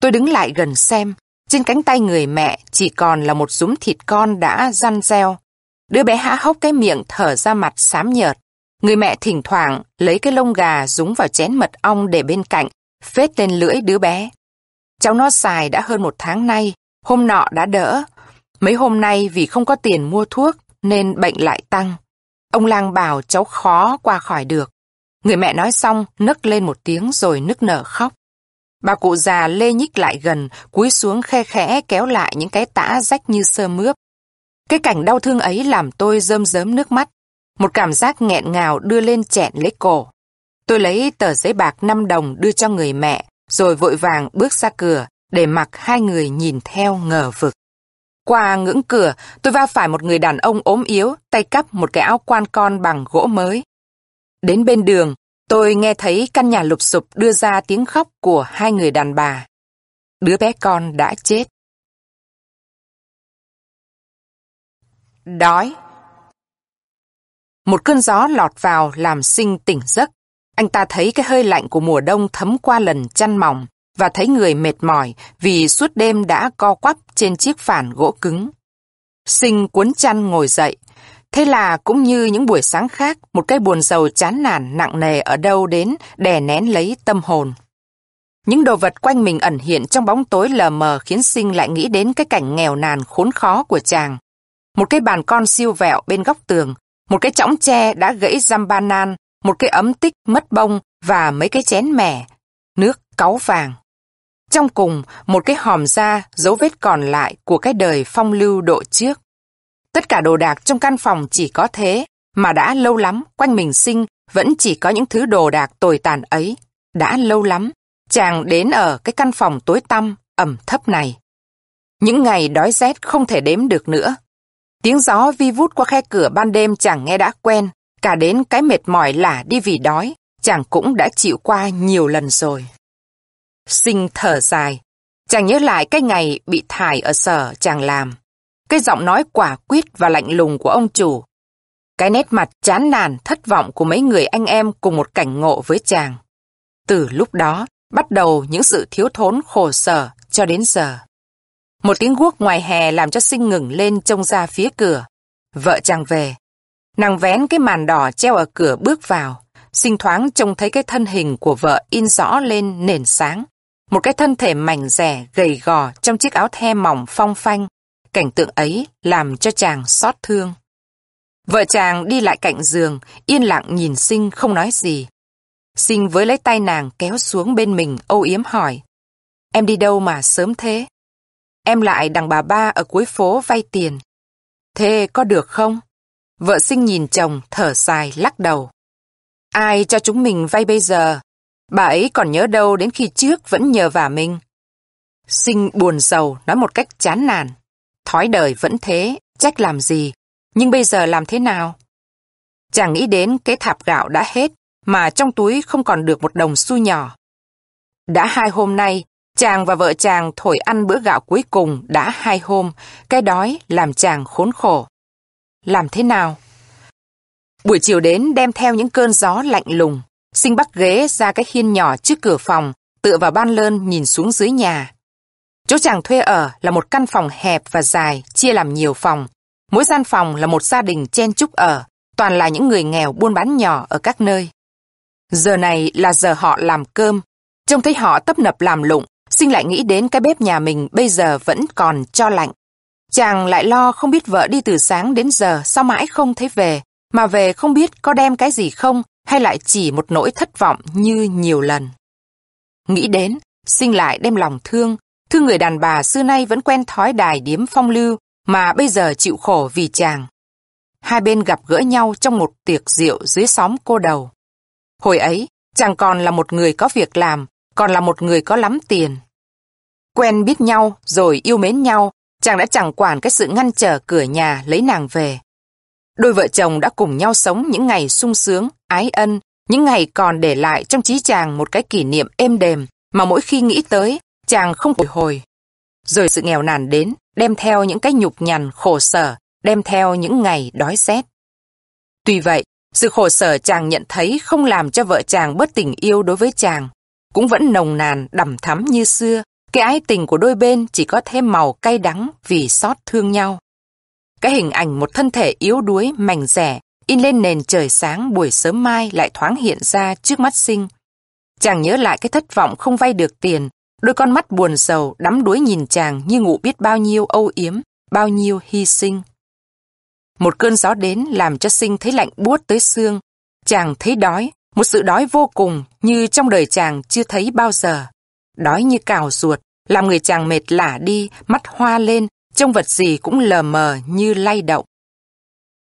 Tôi đứng lại gần xem. Trên cánh tay người mẹ chỉ còn là một dúm thịt con đã răn reo. Đứa bé há hốc cái miệng thở ra mặt xám nhợt. Người mẹ thỉnh thoảng lấy cái lông gà dúng vào chén mật ong để bên cạnh, phết lên lưỡi đứa bé. Cháu nó xài đã hơn một tháng nay, hôm nọ đã đỡ. Mấy hôm nay vì không có tiền mua thuốc nên bệnh lại tăng. Ông lang bảo cháu khó qua khỏi được. Người mẹ nói xong nấc lên một tiếng rồi nức nở khóc. Bà cụ già lê nhích lại gần, cúi xuống khe khẽ kéo lại những cái tã rách như sơ mướp. Cái cảnh đau thương ấy làm tôi rơm rớm nước mắt. Một cảm giác nghẹn ngào đưa lên chẹn lấy cổ. Tôi lấy tờ giấy bạc năm đồng đưa cho người mẹ, rồi vội vàng bước ra cửa để mặc hai người nhìn theo ngờ vực. Qua ngưỡng cửa, tôi va phải một người đàn ông ốm yếu, tay cắp một cái áo quan con bằng gỗ mới. Đến bên đường, tôi nghe thấy căn nhà lụp xụp đưa ra tiếng khóc của hai người đàn bà. Đứa bé con đã chết. Đói. Một cơn gió lọt vào làm Sinh tỉnh giấc. Anh ta thấy cái hơi lạnh của mùa đông thấm qua lần chăn mỏng và thấy người mệt mỏi vì suốt đêm đã co quắp trên chiếc phản gỗ cứng. Sinh cuốn chăn ngồi dậy. Thế là cũng như những buổi sáng khác, một cái buồn rầu chán nản nặng nề ở đâu đến đè nén lấy tâm hồn. Những đồ vật quanh mình ẩn hiện trong bóng tối lờ mờ khiến Sinh lại nghĩ đến cái cảnh nghèo nàn khốn khó của chàng. Một cái bàn con siêu vẹo bên góc tường, một cái chõng tre đã gãy răm ba nan, một cái ấm tích mất bông và mấy cái chén mẻ, nước cáu vàng. Trong cùng, một cái hòm da, dấu vết còn lại của cái đời phong lưu độ trước. Tất cả đồ đạc trong căn phòng chỉ có thế, mà đã lâu lắm, quanh mình Sinh vẫn chỉ có những thứ đồ đạc tồi tàn ấy. Đã lâu lắm, chàng đến ở cái căn phòng tối tăm, ẩm thấp này. Những ngày đói rét không thể đếm được nữa. Tiếng gió vi vút qua khe cửa ban đêm chàng nghe đã quen, cả đến cái mệt mỏi lả đi vì đói, chàng cũng đã chịu qua nhiều lần rồi. Sinh thở dài, chàng nhớ lại cái ngày bị thải ở sở chàng làm. Cái giọng nói quả quyết và lạnh lùng của ông chủ. Cái nét mặt chán nản, thất vọng của mấy người anh em cùng một cảnh ngộ với chàng. Từ lúc đó, bắt đầu những sự thiếu thốn khổ sở cho đến giờ. Một tiếng guốc ngoài hè làm cho Sinh ngừng lên trông ra phía cửa. Vợ chàng về. Nàng vén cái màn đỏ treo ở cửa bước vào. Sinh thoáng trông thấy cái thân hình của vợ in rõ lên nền sáng. Một cái thân thể mảnh dẻ, gầy gò trong chiếc áo the mỏng phong phanh. Cảnh tượng ấy làm cho chàng xót thương. Vợ chàng đi lại cạnh giường, yên lặng nhìn Sinh không nói gì. Sinh với lấy tay nàng kéo xuống bên mình âu yếm hỏi. Em đi đâu mà sớm thế? Em lại đằng bà ba ở cuối phố vay tiền. Thế có được không? Vợ Sinh nhìn chồng thở dài lắc đầu. Ai cho chúng mình vay bây giờ? Bà ấy còn nhớ đâu đến khi trước vẫn nhờ vả mình. Sinh buồn rầu nói một cách chán nản. Thói đời vẫn thế, trách làm gì, nhưng bây giờ làm thế nào? Chàng nghĩ đến cái thạp gạo đã hết, mà trong túi không còn được một đồng xu nhỏ. Đã hai hôm nay, chàng và vợ chàng thổi ăn bữa gạo cuối cùng đã hai hôm, cái đói làm chàng khốn khổ. Làm thế nào? Buổi chiều đến đem theo những cơn gió lạnh lùng, Sinh bắc ghế ra cái hiên nhỏ trước cửa phòng, tựa vào ban lơn nhìn xuống dưới nhà. Chỗ chàng thuê ở là một căn phòng hẹp và dài, chia làm nhiều phòng. Mỗi gian phòng là một gia đình chen chúc ở, toàn là những người nghèo buôn bán nhỏ ở các nơi. Giờ này là giờ họ làm cơm. Trông thấy họ tấp nập làm lụng, Sinh lại nghĩ đến cái bếp nhà mình bây giờ vẫn còn cho lạnh. Chàng lại lo không biết vợ đi từ sáng đến giờ sao mãi không thấy về, mà về không biết có đem cái gì không hay lại chỉ một nỗi thất vọng như nhiều lần. Nghĩ đến, Sinh lại đem lòng thương. Thương người đàn bà xưa nay vẫn quen thói đài điếm phong lưu mà bây giờ chịu khổ vì chàng. Hai bên gặp gỡ nhau trong một tiệc rượu dưới xóm cô đầu. Hồi ấy, chàng còn là một người có việc làm, còn là một người có lắm tiền. Quen biết nhau rồi yêu mến nhau, chàng đã chẳng quản cái sự ngăn trở cửa nhà lấy nàng về. Đôi vợ chồng đã cùng nhau sống những ngày sung sướng, ái ân, những ngày còn để lại trong trí chàng một cái kỷ niệm êm đềm mà mỗi khi nghĩ tới, chàng không bồi hồi. Rồi sự nghèo nàn đến, đem theo những cái nhục nhằn khổ sở, đem theo những ngày đói rét. Tuy vậy, Sự khổ sở chàng nhận thấy không làm cho vợ chàng bớt tình yêu đối với chàng. Cũng vẫn nồng nàn, đằm thắm như xưa, cái ái tình của đôi bên chỉ có thêm màu cay đắng vì xót thương nhau. Cái hình ảnh một thân thể yếu đuối, mảnh rẻ, in lên nền trời sáng buổi sớm mai lại thoáng hiện ra trước mắt Sinh. Chàng nhớ lại cái thất vọng không vay được tiền, đôi con mắt buồn rầu đắm đuối nhìn chàng như ngụ biết bao nhiêu âu yếm, bao nhiêu hy sinh. Một cơn gió đến làm cho Sinh thấy lạnh buốt tới xương. Chàng thấy đói, một sự đói vô cùng như trong đời chàng chưa thấy bao giờ. Đói như cào ruột, làm người chàng mệt lả đi, mắt hoa lên, trông vật gì cũng lờ mờ như lay động.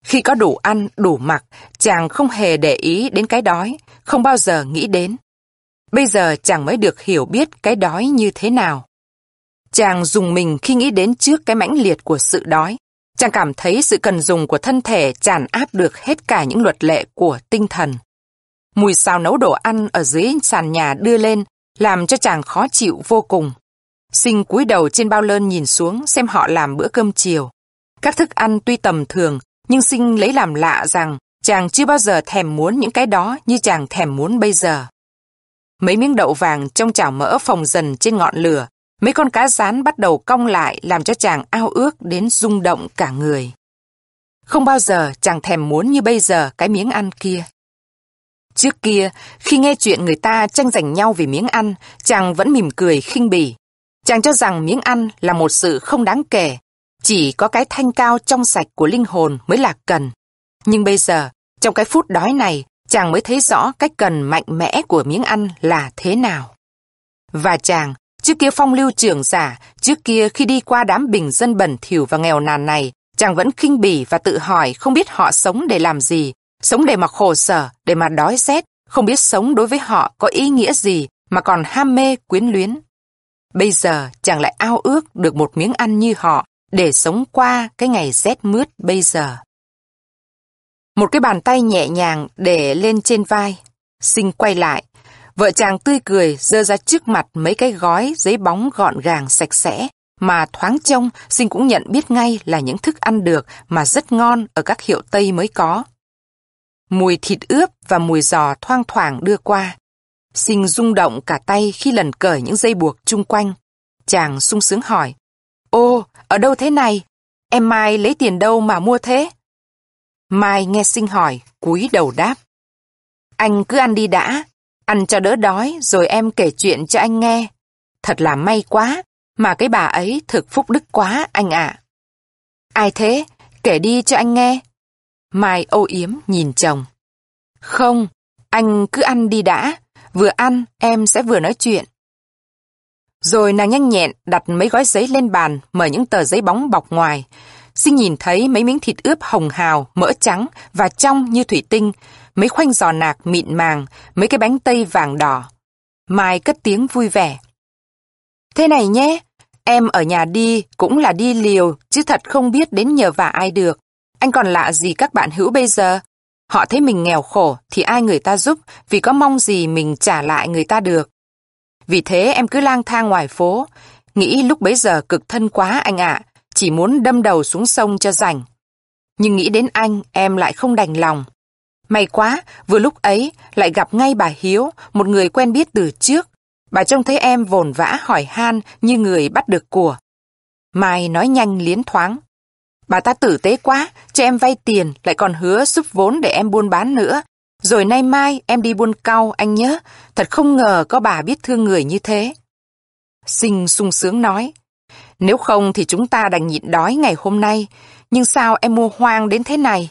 Khi có đủ ăn, đủ mặc, chàng không hề để ý đến cái đói, không bao giờ nghĩ đến. Bây giờ chàng mới được hiểu biết cái đói như thế nào. Chàng rùng mình khi nghĩ đến trước cái mãnh liệt của sự đói. Chàng cảm thấy sự cần dùng của thân thể tràn áp được hết cả những luật lệ của tinh thần. Mùi xào nấu đồ ăn ở dưới sàn nhà đưa lên, làm cho chàng khó chịu vô cùng. Sinh cúi đầu trên bao lơn nhìn xuống xem họ làm bữa cơm chiều. Các thức ăn tuy tầm thường, nhưng Sinh lấy làm lạ rằng chàng chưa bao giờ thèm muốn những cái đó như chàng thèm muốn bây giờ. Mấy miếng đậu vàng trong chảo mỡ phồng dần trên ngọn lửa, mấy con cá rán bắt đầu cong lại làm cho chàng ao ước đến rung động cả người. Không bao giờ chàng thèm muốn như bây giờ cái miếng ăn kia. Trước kia, khi nghe chuyện người ta tranh giành nhau vì miếng ăn, chàng vẫn mỉm cười khinh bỉ. Chàng cho rằng miếng ăn là một sự không đáng kể, chỉ có cái thanh cao trong sạch của linh hồn mới là cần. Nhưng bây giờ, trong cái phút đói này, chàng mới thấy rõ cái cần mạnh mẽ của miếng ăn là thế nào. Và chàng, trước kia phong lưu trưởng giả, trước kia khi đi qua đám bình dân bẩn thỉu và nghèo nàn này, chàng vẫn khinh bỉ và tự hỏi không biết họ sống để làm gì, sống để mà khổ sở, để mà đói rét, không biết sống đối với họ có ý nghĩa gì mà còn ham mê quyến luyến. Bây giờ chàng lại ao ước được một miếng ăn như họ để sống qua cái ngày rét mướt bây giờ. Một cái bàn tay nhẹ nhàng để lên trên vai. Sinh quay lại. Vợ chàng tươi cười dơ ra trước mặt mấy cái gói giấy bóng gọn gàng sạch sẽ mà thoáng trông Sinh cũng nhận biết ngay là những thức ăn được mà rất ngon ở các hiệu Tây mới có. Mùi thịt ướp và mùi giò thoang thoảng đưa qua. Sinh rung động cả tay khi lần cởi những dây buộc chung quanh. Chàng sung sướng hỏi: "Ô, ở đâu thế này? Em Mai lấy tiền đâu mà mua thế?" Mai nghe Sinh hỏi, cúi đầu đáp: "Anh cứ ăn đi đã, ăn cho đỡ đói rồi em kể chuyện cho anh nghe. Thật là may quá, mà cái bà ấy thực phúc đức quá anh ạ." "À, ai thế? Kể đi cho anh nghe." Mai âu yếm nhìn chồng. "Không, anh cứ ăn đi đã, vừa ăn em sẽ vừa nói chuyện." Rồi nàng nhanh nhẹn đặt mấy gói giấy lên bàn, mở những tờ giấy bóng bọc ngoài. Sinh nhìn thấy mấy miếng thịt ướp hồng hào, mỡ trắng và trong như thủy tinh, mấy khoanh giò nạc mịn màng, mấy cái bánh tây vàng đỏ. Mai cất tiếng vui vẻ: "Thế này nhé, em ở nhà đi cũng là đi liều, chứ thật không biết đến nhờ vả ai được. Anh còn lạ gì các bạn hữu bây giờ? Họ thấy mình nghèo khổ thì ai người ta giúp, vì có mong gì mình trả lại người ta được. Vì thế em cứ lang thang ngoài phố, nghĩ lúc bấy giờ cực thân quá anh ạ, à, chỉ muốn đâm đầu xuống sông cho rảnh. Nhưng nghĩ đến anh em lại không đành lòng. May quá, vừa lúc ấy lại gặp ngay bà Hiếu, một người quen biết từ trước. Bà trông thấy em vồn vã hỏi han như người bắt được của." Mai nói nhanh liến thoáng: "Bà ta tử tế quá, cho em vay tiền lại còn hứa giúp vốn để em buôn bán nữa. Rồi nay mai em đi buôn cau anh nhớ, thật không ngờ có bà biết thương người như thế." Sinh sung sướng nói: "Nếu không thì chúng ta đành nhịn đói ngày hôm nay, nhưng sao em mua hoang đến thế này?"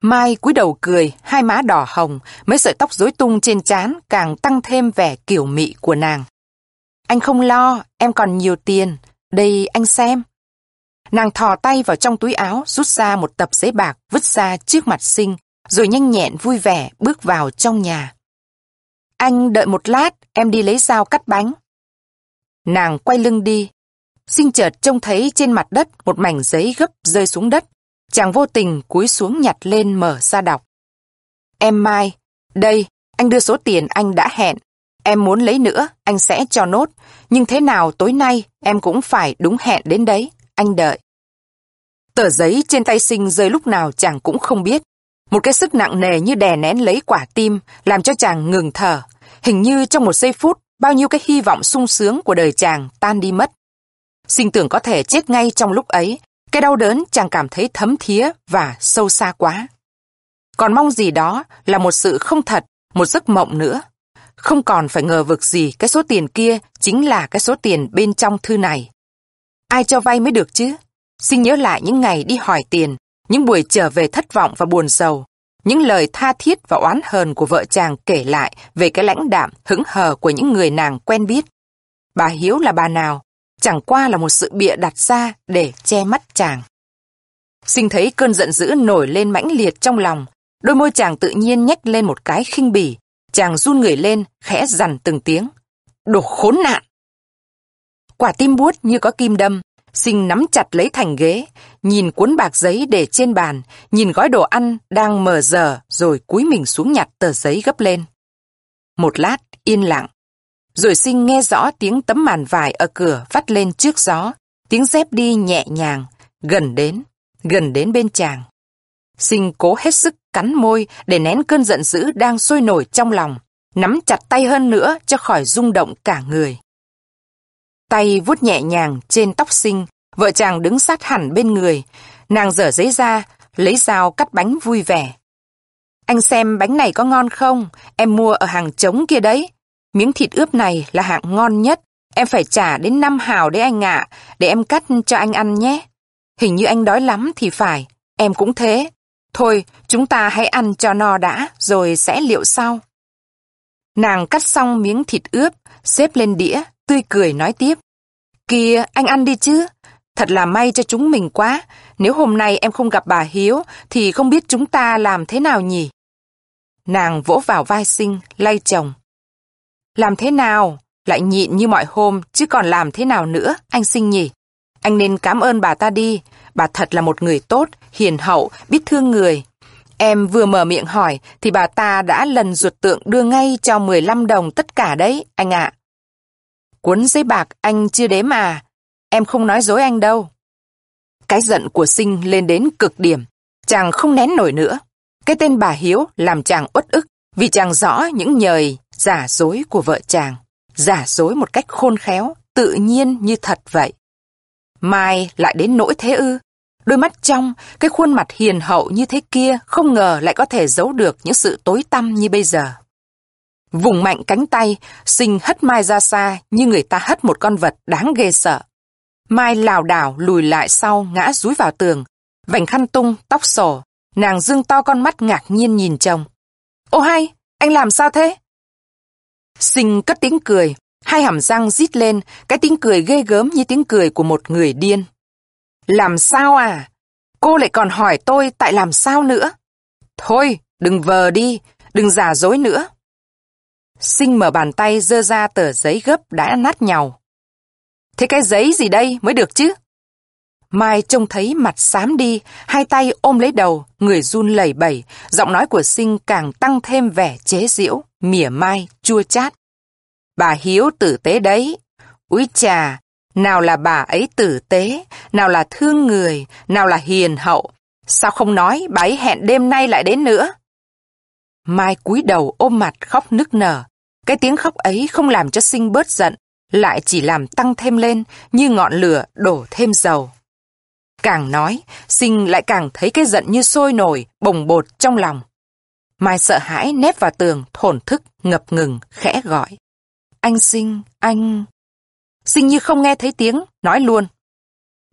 Mai cúi đầu cười, hai má đỏ hồng, mấy sợi tóc rối tung trên trán càng tăng thêm vẻ kiều mị của nàng. "Anh không lo, em còn nhiều tiền, đây anh xem." Nàng thò tay vào trong túi áo, rút ra một tập giấy bạc vứt ra trước mặt Sinh, rồi nhanh nhẹn vui vẻ bước vào trong nhà. "Anh đợi một lát, em đi lấy dao cắt bánh." Nàng quay lưng đi. Sinh chợt trông thấy trên mặt đất một mảnh giấy gấp rơi xuống đất. Chàng vô tình cúi xuống nhặt lên mở ra đọc: "Em Mai, đây, anh đưa số tiền anh đã hẹn. Em muốn lấy nữa, anh sẽ cho nốt. Nhưng thế nào tối nay em cũng phải đúng hẹn đến đấy, anh đợi." Tờ giấy trên tay Sinh rơi lúc nào chàng cũng không biết. Một cái sức nặng nề như đè nén lấy quả tim, làm cho chàng ngừng thở. Hình như trong một giây phút, bao nhiêu cái hy vọng sung sướng của đời chàng tan đi mất. Sinh tưởng có thể chết ngay trong lúc ấy, cái đau đớn chàng cảm thấy thấm thía và sâu xa quá. Còn mong gì đó là một sự không thật, một giấc mộng nữa. Không còn phải ngờ vực gì cái số tiền kia chính là cái số tiền bên trong thư này. Ai cho vay mới được chứ? Xin nhớ lại những ngày đi hỏi tiền, những buổi trở về thất vọng và buồn rầu, những lời tha thiết và oán hờn của vợ chàng kể lại về cái lãnh đạm hững hờ của những người nàng quen biết. Bà Hiếu là bà nào? Chẳng qua là một sự bịa đặt ra để che mắt chàng. Sinh thấy cơn giận dữ nổi lên mãnh liệt trong lòng, đôi môi chàng tự nhiên nhếch lên một cái khinh bỉ. Chàng run người lên, khẽ dằn từng tiếng. Đồ khốn nạn! Quả tim buốt như có kim đâm, Sinh nắm chặt lấy thành ghế, nhìn cuốn bạc giấy để trên bàn, nhìn gói đồ ăn đang mờ dở, rồi cúi mình xuống nhặt tờ giấy gấp lên. Một lát yên lặng, rồi Sinh nghe rõ tiếng tấm màn vải ở cửa vắt lên trước gió, tiếng dép đi nhẹ nhàng, gần đến, gần đến bên chàng. Sinh cố hết sức cắn môi để nén cơn giận dữ đang sôi nổi trong lòng, nắm chặt tay hơn nữa cho khỏi rung động cả người. Tay vuốt nhẹ nhàng trên tóc Sinh, vợ chàng đứng sát hẳn bên người. Nàng dở giấy ra, lấy dao cắt bánh vui vẻ. Anh xem bánh này có ngon không? Em mua ở hàng trống kia đấy. Miếng thịt ướp này là hạng ngon nhất. Em phải trả đến năm hào đấy anh ạ, à, để em cắt cho anh ăn nhé. Hình như anh đói lắm thì phải, em cũng thế. Thôi, chúng ta hãy ăn cho no đã, rồi sẽ liệu sau. Nàng cắt xong miếng thịt ướp, xếp lên đĩa, tươi cười nói tiếp. Kìa, anh ăn đi chứ. Thật là may cho chúng mình quá. Nếu hôm nay em không gặp bà Hiếu, thì không biết chúng ta làm thế nào nhỉ? Nàng vỗ vào vai Sinh, lay chồng. Làm thế nào? Lại nhịn như mọi hôm, chứ còn làm thế nào nữa, anh Sinh nhỉ? Anh nên cảm ơn bà ta đi. Bà thật là một người tốt, hiền hậu, biết thương người. Em vừa mở miệng hỏi thì bà ta đã lần ruột tượng đưa ngay cho mười lăm đồng tất cả đấy, anh ạ. À. Cuốn giấy bạc anh chưa đếm à? Em không nói dối anh đâu. Cái giận của Sinh lên đến cực điểm. Chàng không nén nổi nữa. Cái tên bà Hiếu làm chàng uất ức vì chàng rõ những nhời giả dối của vợ chàng. Giả dối một cách khôn khéo, tự nhiên như thật vậy. Mai lại đến nỗi thế ư? Đôi mắt trong, cái khuôn mặt hiền hậu như thế kia không ngờ lại có thể giấu được những sự tối tăm như bây giờ. Vùng mạnh cánh tay, Sinh hất Mai ra xa như người ta hất một con vật đáng ghê sợ. Mai lảo đảo lùi lại sau ngã dúi vào tường, vành khăn tung, tóc xổ, nàng dương to con mắt ngạc nhiên nhìn chồng. Ô hay, anh làm sao thế? Sinh cất tiếng cười, hai hàm răng rít lên, cái tiếng cười ghê gớm như tiếng cười của một người điên. Làm sao à? Cô lại còn hỏi tôi tại làm sao nữa? Thôi, đừng vờ đi, đừng giả dối nữa. Sinh mở bàn tay giơ ra tờ giấy gấp đã nát nhàu. Thế cái giấy gì đây mới được chứ? Mai trông thấy mặt xám đi, hai tay ôm lấy đầu, người run lẩy bẩy, giọng nói của Sinh càng tăng thêm vẻ chế giễu, mỉa mai, chua chát. Bà Hiếu tử tế đấy. Úi chà, nào là bà ấy tử tế, nào là thương người, nào là hiền hậu. Sao không nói bà ấy hẹn đêm nay lại đến nữa? Mai cúi đầu ôm mặt khóc nức nở. Cái tiếng khóc ấy không làm cho Sinh bớt giận, lại chỉ làm tăng thêm lên như ngọn lửa đổ thêm dầu. Càng nói, Sinh lại càng thấy cái giận như sôi nổi, bồng bột trong lòng. Mai sợ hãi nép vào tường, thổn thức, ngập ngừng, khẽ gọi. Anh Sinh, anh... Sinh như không nghe thấy tiếng, nói luôn.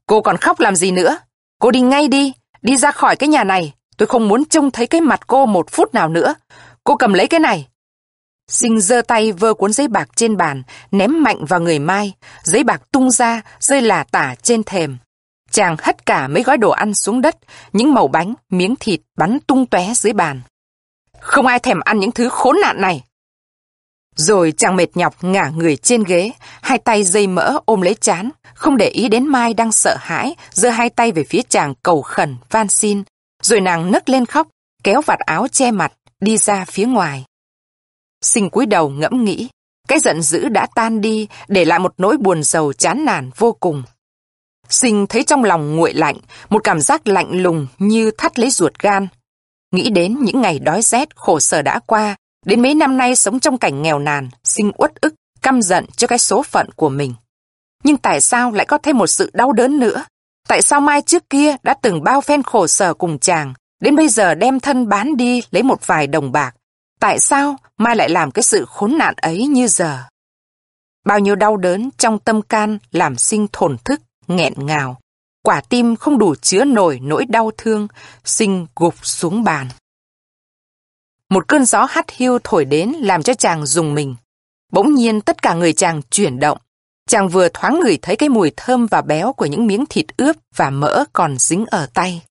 Cô còn khóc làm gì nữa? Cô đi ngay đi, đi ra khỏi cái nhà này. Tôi không muốn trông thấy cái mặt cô một phút nào nữa. Cô cầm lấy cái này. Sinh giơ tay vơ cuốn giấy bạc trên bàn, ném mạnh vào người Mai. Giấy bạc tung ra, rơi lả tả trên thềm. Chàng hất cả mấy gói đồ ăn xuống đất, những mẩu bánh, miếng thịt bắn tung tóe dưới bàn. Không ai thèm ăn những thứ khốn nạn này. Rồi chàng mệt nhọc ngả người trên ghế, hai tay dây mỡ ôm lấy trán, không để ý đến Mai đang sợ hãi, giơ hai tay về phía chàng cầu khẩn, van xin. Rồi nàng nấc lên khóc, kéo vạt áo che mặt, đi ra phía ngoài. Sinh cúi đầu ngẫm nghĩ, cái giận dữ đã tan đi, để lại một nỗi buồn rầu chán nản vô cùng. Sinh thấy trong lòng nguội lạnh, một cảm giác lạnh lùng như thắt lấy ruột gan. nghĩ đến những ngày đói rét khổ sở đã qua, đến mấy năm nay sống trong cảnh nghèo nàn, sinh uất ức, căm giận cho cái số phận của mình. Nhưng tại sao lại có thêm một sự đau đớn nữa? Tại sao Mai trước kia đã từng bao phen khổ sở cùng chàng, đến bây giờ đem thân bán đi lấy một vài đồng bạc? Tại sao Mai lại làm cái sự khốn nạn ấy như giờ? Bao nhiêu đau đớn trong tâm can làm Sinh thổn thức, nghẹn ngào. Quả tim không đủ chứa nổi nỗi đau thương, Sinh gục xuống bàn. Một cơn gió hắt hiu thổi đến làm cho chàng rùng mình. Bỗng nhiên tất cả người chàng chuyển động. Chàng vừa thoáng ngửi thấy cái mùi thơm và béo của những miếng thịt ướp và mỡ còn dính ở tay.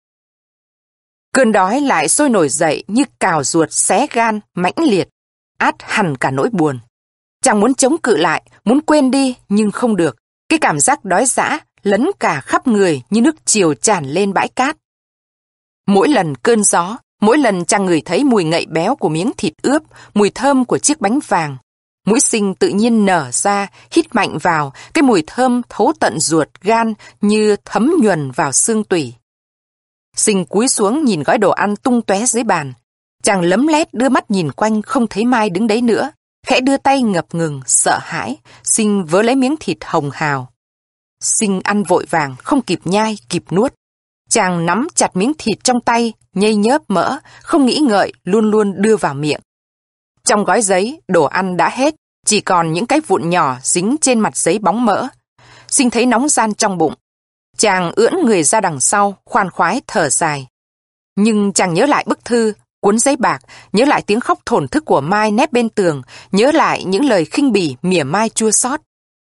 Cơn đói lại sôi nổi dậy như cào ruột xé gan, mãnh liệt, át hẳn cả nỗi buồn. Chàng muốn chống cự lại, muốn quên đi nhưng không được. Cái cảm giác đói dã lấn cả khắp người như nước triều tràn lên bãi cát. Mỗi lần cơn gió, mỗi lần chàng ngửi thấy mùi ngậy béo của miếng thịt ướp, mùi thơm của chiếc bánh vàng, mũi Sinh tự nhiên nở ra, hít mạnh vào, cái mùi thơm thấu tận ruột gan như thấm nhuần vào xương tủy. Sinh cúi xuống nhìn gói đồ ăn tung tóe dưới bàn. Chàng lấm lét đưa mắt nhìn quanh không thấy Mai đứng đấy nữa, khẽ đưa tay ngập ngừng, sợ hãi. Sinh vớ lấy miếng thịt hồng hào. Sinh ăn vội vàng, không kịp nhai, kịp nuốt. Chàng nắm chặt miếng thịt trong tay, nhây nhớp mỡ, không nghĩ ngợi, luôn luôn đưa vào miệng. Trong gói giấy, đồ ăn đã hết, chỉ còn những cái vụn nhỏ dính trên mặt giấy bóng mỡ. Sinh thấy nóng ran trong bụng. Chàng ưỡn người ra đằng sau, khoan khoái thở dài. Nhưng chàng nhớ lại bức thư, cuốn giấy bạc, nhớ lại tiếng khóc thổn thức của Mai nép bên tường, nhớ lại những lời khinh bỉ mỉa mai chua xót.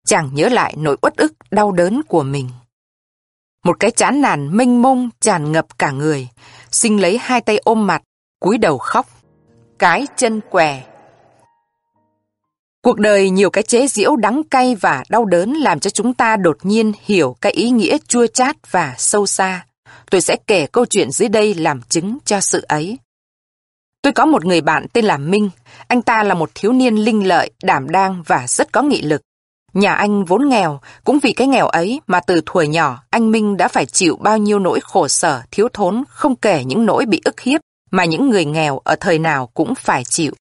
Chàng nhớ lại nỗi uất ức, đau đớn của mình. Một cái chán nản mênh mông tràn ngập cả người. Sinh lấy hai tay ôm mặt, cúi đầu khóc. Cái chân què. Cuộc đời nhiều cái chế giễu đắng cay và đau đớn làm cho chúng ta đột nhiên hiểu cái ý nghĩa chua chát và sâu xa. Tôi sẽ kể câu chuyện dưới đây làm chứng cho sự ấy. Tôi có một người bạn tên là Minh. Anh ta là một thiếu niên linh lợi, đảm đang và rất có nghị lực. Nhà anh vốn nghèo, cũng vì cái nghèo ấy mà từ thuở nhỏ anh Minh đã phải chịu bao nhiêu nỗi khổ sở, thiếu thốn, không kể những nỗi bị ức hiếp mà những người nghèo ở thời nào cũng phải chịu.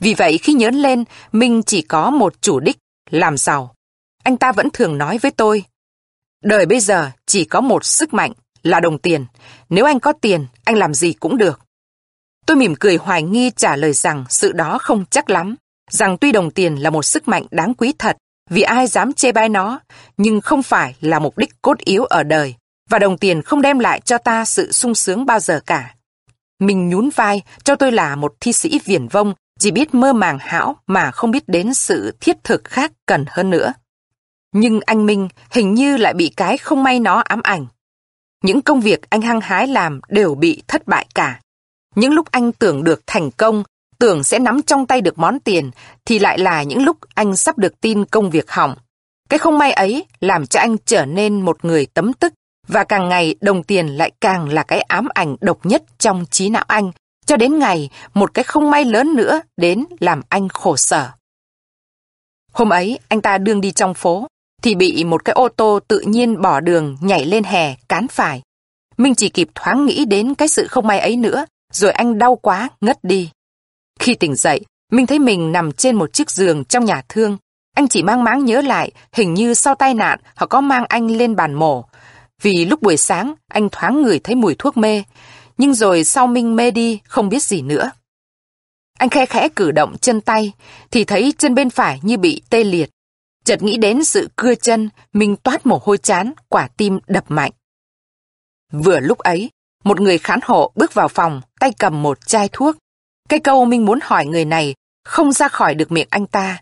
Vì vậy khi lớn lên, Minh chỉ có một chủ đích, làm giàu. Anh ta vẫn thường nói với tôi, đời bây giờ chỉ có một sức mạnh là đồng tiền. Nếu anh có tiền, anh làm gì cũng được. Tôi mỉm cười hoài nghi trả lời rằng sự đó không chắc lắm, rằng tuy đồng tiền là một sức mạnh đáng quý thật, vì ai dám chê bai nó, nhưng không phải là mục đích cốt yếu ở đời, và đồng tiền không đem lại cho ta sự sung sướng bao giờ cả. Mình nhún vai, cho tôi là một thi sĩ viển vông, chỉ biết mơ màng hão mà không biết đến sự thiết thực khác cần hơn nữa. Nhưng anh Minh hình như lại bị cái không may nó ám ảnh. Những công việc anh hăng hái làm đều bị thất bại cả. Những lúc anh tưởng được thành công, tưởng sẽ nắm trong tay được món tiền, thì lại là những lúc anh sắp được tin công việc hỏng. Cái không may ấy làm cho anh trở nên một người tấm tức, và càng ngày đồng tiền lại càng là cái ám ảnh độc nhất trong trí não anh, cho đến ngày một cái không may lớn nữa đến làm anh khổ sở. Hôm ấy anh ta đương đi trong phố thì bị một cái ô tô tự nhiên bỏ đường nhảy lên hè cán phải. Minh chỉ kịp thoáng nghĩ đến cái sự không may ấy nữa, rồi anh đau quá ngất đi. Khi tỉnh dậy, Minh thấy mình nằm trên một chiếc giường trong nhà thương. Anh chỉ mang máng nhớ lại, hình như sau tai nạn họ có mang anh lên bàn mổ. Vì lúc buổi sáng, anh thoáng ngửi thấy mùi thuốc mê, nhưng rồi sau Minh mê đi, không biết gì nữa. Anh khe khẽ cử động chân tay, thì thấy chân bên phải như bị tê liệt. Chợt nghĩ đến sự cưa chân, Minh toát mồ hôi trán, quả tim đập mạnh. Vừa lúc ấy, một người khán hộ bước vào phòng, tay cầm một chai thuốc. Cái câu Minh muốn hỏi người này không ra khỏi được miệng anh ta.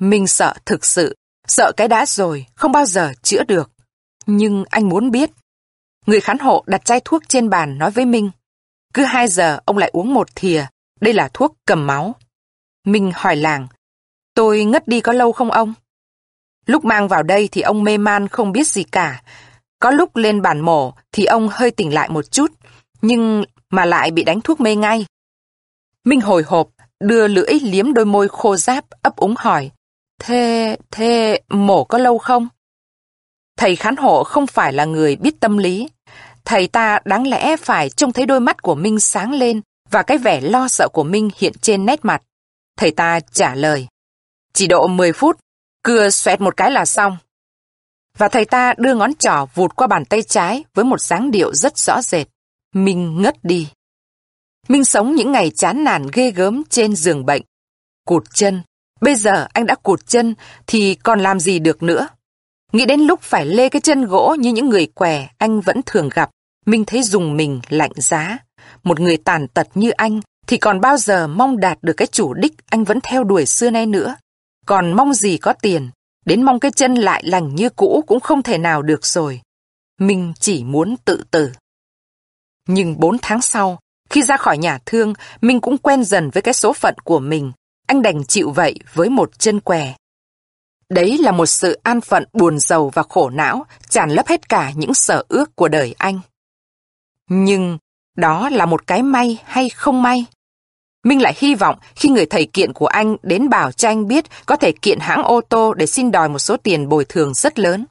Minh sợ thực sự, sợ cái đã rồi, không bao giờ chữa được. Nhưng anh muốn biết. Người khán hộ đặt chai thuốc trên bàn nói với Minh, cứ hai giờ ông lại uống một thìa, đây là thuốc cầm máu. Minh hỏi làng, tôi ngất đi có lâu không ông? Lúc mang vào đây thì ông mê man không biết gì cả. Có lúc lên bàn mổ thì ông hơi tỉnh lại một chút, nhưng mà lại bị đánh thuốc mê ngay. Minh hồi hộp, đưa lưỡi liếm đôi môi khô ráp, ấp úng hỏi, Thế, thế mổ có lâu không? Thầy khán hộ không phải là người biết tâm lý. Thầy ta đáng lẽ phải trông thấy đôi mắt của Minh sáng lên, và cái vẻ lo sợ của Minh hiện trên nét mặt. Thầy ta trả lời, chỉ độ mười phút, cưa xoẹt một cái là xong. Và thầy ta đưa ngón trỏ vụt qua bàn tay trái với một dáng điệu rất rõ rệt. Minh ngất đi. Minh sống những ngày chán nản ghê gớm trên giường bệnh. Cụt chân, bây giờ anh đã cụt chân thì còn làm gì được nữa. Nghĩ đến lúc phải lê cái chân gỗ như những người què anh vẫn thường gặp, Minh thấy rùng mình lạnh giá. Một người tàn tật như anh thì còn bao giờ mong đạt được cái chủ đích anh vẫn theo đuổi xưa nay nữa. Còn mong gì có tiền, đến mong cái chân lại lành như cũ cũng không thể nào được rồi. Minh chỉ muốn tự tử. Nhưng bốn tháng sau, khi ra khỏi nhà thương, Minh cũng quen dần với cái số phận của mình. Anh đành chịu vậy với một chân què. Đấy là một sự an phận buồn rầu và khổ não, tràn lấp hết cả những sở ước của đời anh. Nhưng đó là một cái may hay không may? Minh lại hy vọng khi người thầy kiện của anh đến bảo cho anh biết có thể kiện hãng ô tô để xin đòi một số tiền bồi thường rất lớn.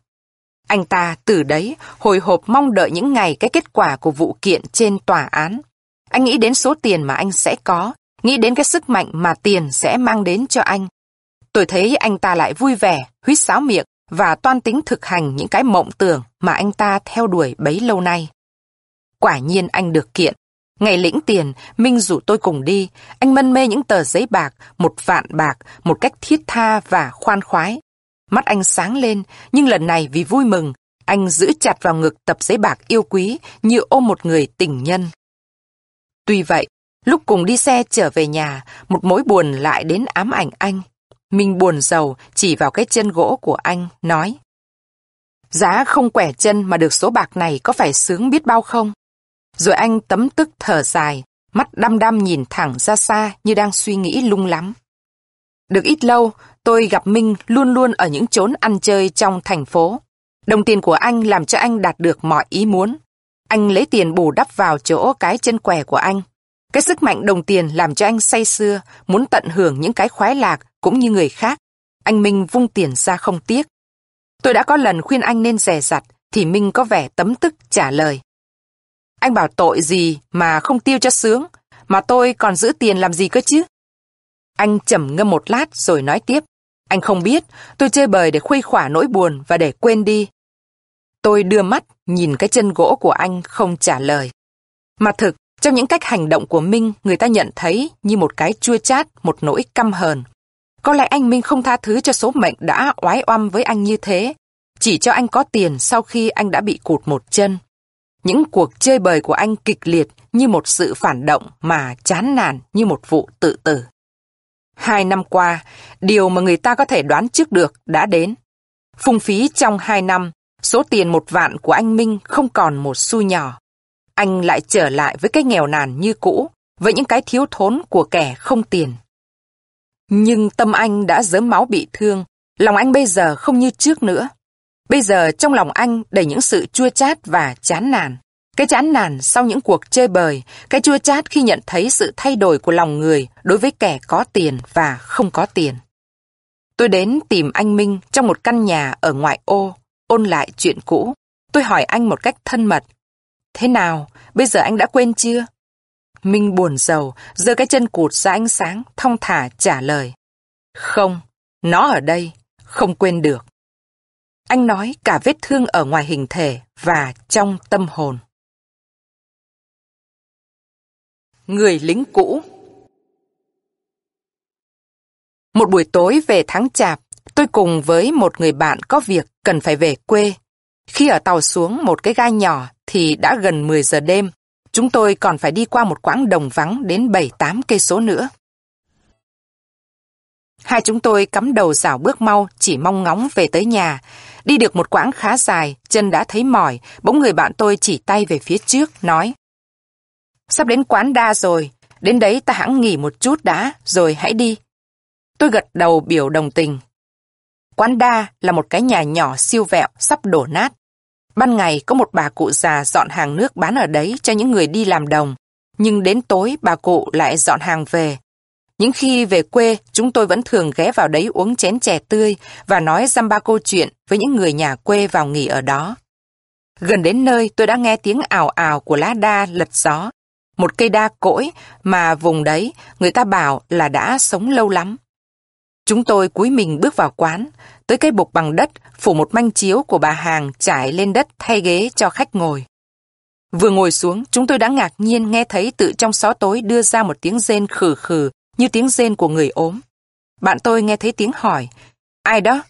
Anh ta từ đấy hồi hộp mong đợi những ngày cái kết quả của vụ kiện trên tòa án. Anh nghĩ đến số tiền mà anh sẽ có, nghĩ đến cái sức mạnh mà tiền sẽ mang đến cho anh. Tôi thấy anh ta lại vui vẻ, huýt sáo miệng và toan tính thực hành những cái mộng tưởng mà anh ta theo đuổi bấy lâu nay. Quả nhiên anh được kiện. Ngày lĩnh tiền, Minh rủ tôi cùng đi. Anh mân mê những tờ giấy bạc, một vạn bạc, một cách thiết tha và khoan khoái. Mắt anh sáng lên, nhưng lần này vì vui mừng, anh giữ chặt vào ngực tập giấy bạc yêu quý như ôm một người tình nhân. Tuy vậy, lúc cùng đi xe trở về nhà, một mối buồn lại đến ám ảnh anh. Minh buồn rầu chỉ vào cái chân gỗ của anh, nói: giá không quẻ chân mà được số bạc này có phải sướng biết bao không? Rồi anh tấm tức thở dài, mắt đăm đăm nhìn thẳng ra xa như đang suy nghĩ lung lắm. Được ít lâu, tôi gặp Minh luôn luôn ở những chốn ăn chơi trong thành phố. Đồng tiền của anh làm cho anh đạt được mọi ý muốn. Anh lấy tiền bù đắp vào chỗ cái chân què của anh. Cái sức mạnh đồng tiền làm cho anh say sưa, muốn tận hưởng những cái khoái lạc cũng như người khác. Anh Minh vung tiền ra không tiếc. Tôi đã có lần khuyên anh nên dè dặt, thì Minh có vẻ tấm tức trả lời: anh bảo tội gì mà không tiêu cho sướng, mà tôi còn giữ tiền làm gì cơ chứ? Anh trầm ngâm một lát rồi nói tiếp: anh không biết, tôi chơi bời để khuây khỏa nỗi buồn và để quên đi. Tôi đưa mắt nhìn cái chân gỗ của anh không trả lời. Mà thực, trong những cách hành động của Minh, người ta nhận thấy như một cái chua chát, một nỗi căm hờn. Có lẽ anh Minh không tha thứ cho số mệnh đã oái oăm với anh như thế, chỉ cho anh có tiền sau khi anh đã bị cụt một chân. Những cuộc chơi bời của anh kịch liệt như một sự phản động mà chán nản như một vụ tự tử. Hai năm qua, điều mà người ta có thể đoán trước được đã đến. Phung phí trong hai năm, số tiền một vạn của anh Minh không còn một xu nhỏ. Anh lại trở lại với cái nghèo nàn như cũ, với những cái thiếu thốn của kẻ không tiền. Nhưng tâm anh đã rớm máu bị thương, lòng anh bây giờ không như trước nữa. Bây giờ trong lòng anh đầy những sự chua chát và chán nản. Cái chán nản sau những cuộc chơi bời, cái chua chát khi nhận thấy sự thay đổi của lòng người đối với kẻ có tiền và không có tiền. Tôi đến tìm anh Minh trong một căn nhà ở ngoại ô, ôn lại chuyện cũ. Tôi hỏi anh một cách thân mật: thế nào, bây giờ anh đã quên chưa? Minh buồn rầu, giơ cái chân cụt ra ánh sáng, thong thả trả lời: không, nó ở đây, không quên được. Anh nói cả vết thương ở ngoài hình thể và trong tâm hồn. Người lính cũ. Một buổi tối về tháng Chạp, tôi cùng với một người bạn có việc cần phải về quê. Khi ở tàu xuống một cái ga nhỏ thì đã gần mười giờ đêm. Chúng tôi còn phải đi qua một quãng đồng vắng đến bảy tám cây số nữa. Hai chúng tôi cắm đầu rảo bước mau, chỉ mong ngóng về tới nhà. Đi được một quãng khá dài, chân đã thấy mỏi, bỗng người bạn tôi chỉ tay về phía trước, nói: sắp đến quán đa rồi, đến đấy ta hẵng nghỉ một chút đã, rồi hãy đi. Tôi gật đầu biểu đồng tình. Quán đa là một cái nhà nhỏ siêu vẹo, sắp đổ nát. Ban ngày có một bà cụ già dọn hàng nước bán ở đấy cho những người đi làm đồng, nhưng đến tối bà cụ lại dọn hàng về. Những khi về quê, chúng tôi vẫn thường ghé vào đấy uống chén chè tươi và nói dăm ba câu chuyện với những người nhà quê vào nghỉ ở đó. Gần đến nơi, tôi đã nghe tiếng ào ào của lá đa lật gió. một cây đa cỗi mà vùng đấy người ta bảo là đã sống lâu lắm. Chúng tôi cúi mình bước vào quán, tới cái bục bằng đất phủ một manh chiếu của bà hàng trải lên đất thay ghế cho khách ngồi. Vừa ngồi xuống, chúng tôi đã ngạc nhiên nghe thấy tự trong xó tối đưa ra một tiếng rên khử khử như tiếng rên của người ốm. Bạn tôi nghe thấy tiếng hỏi, ai đó?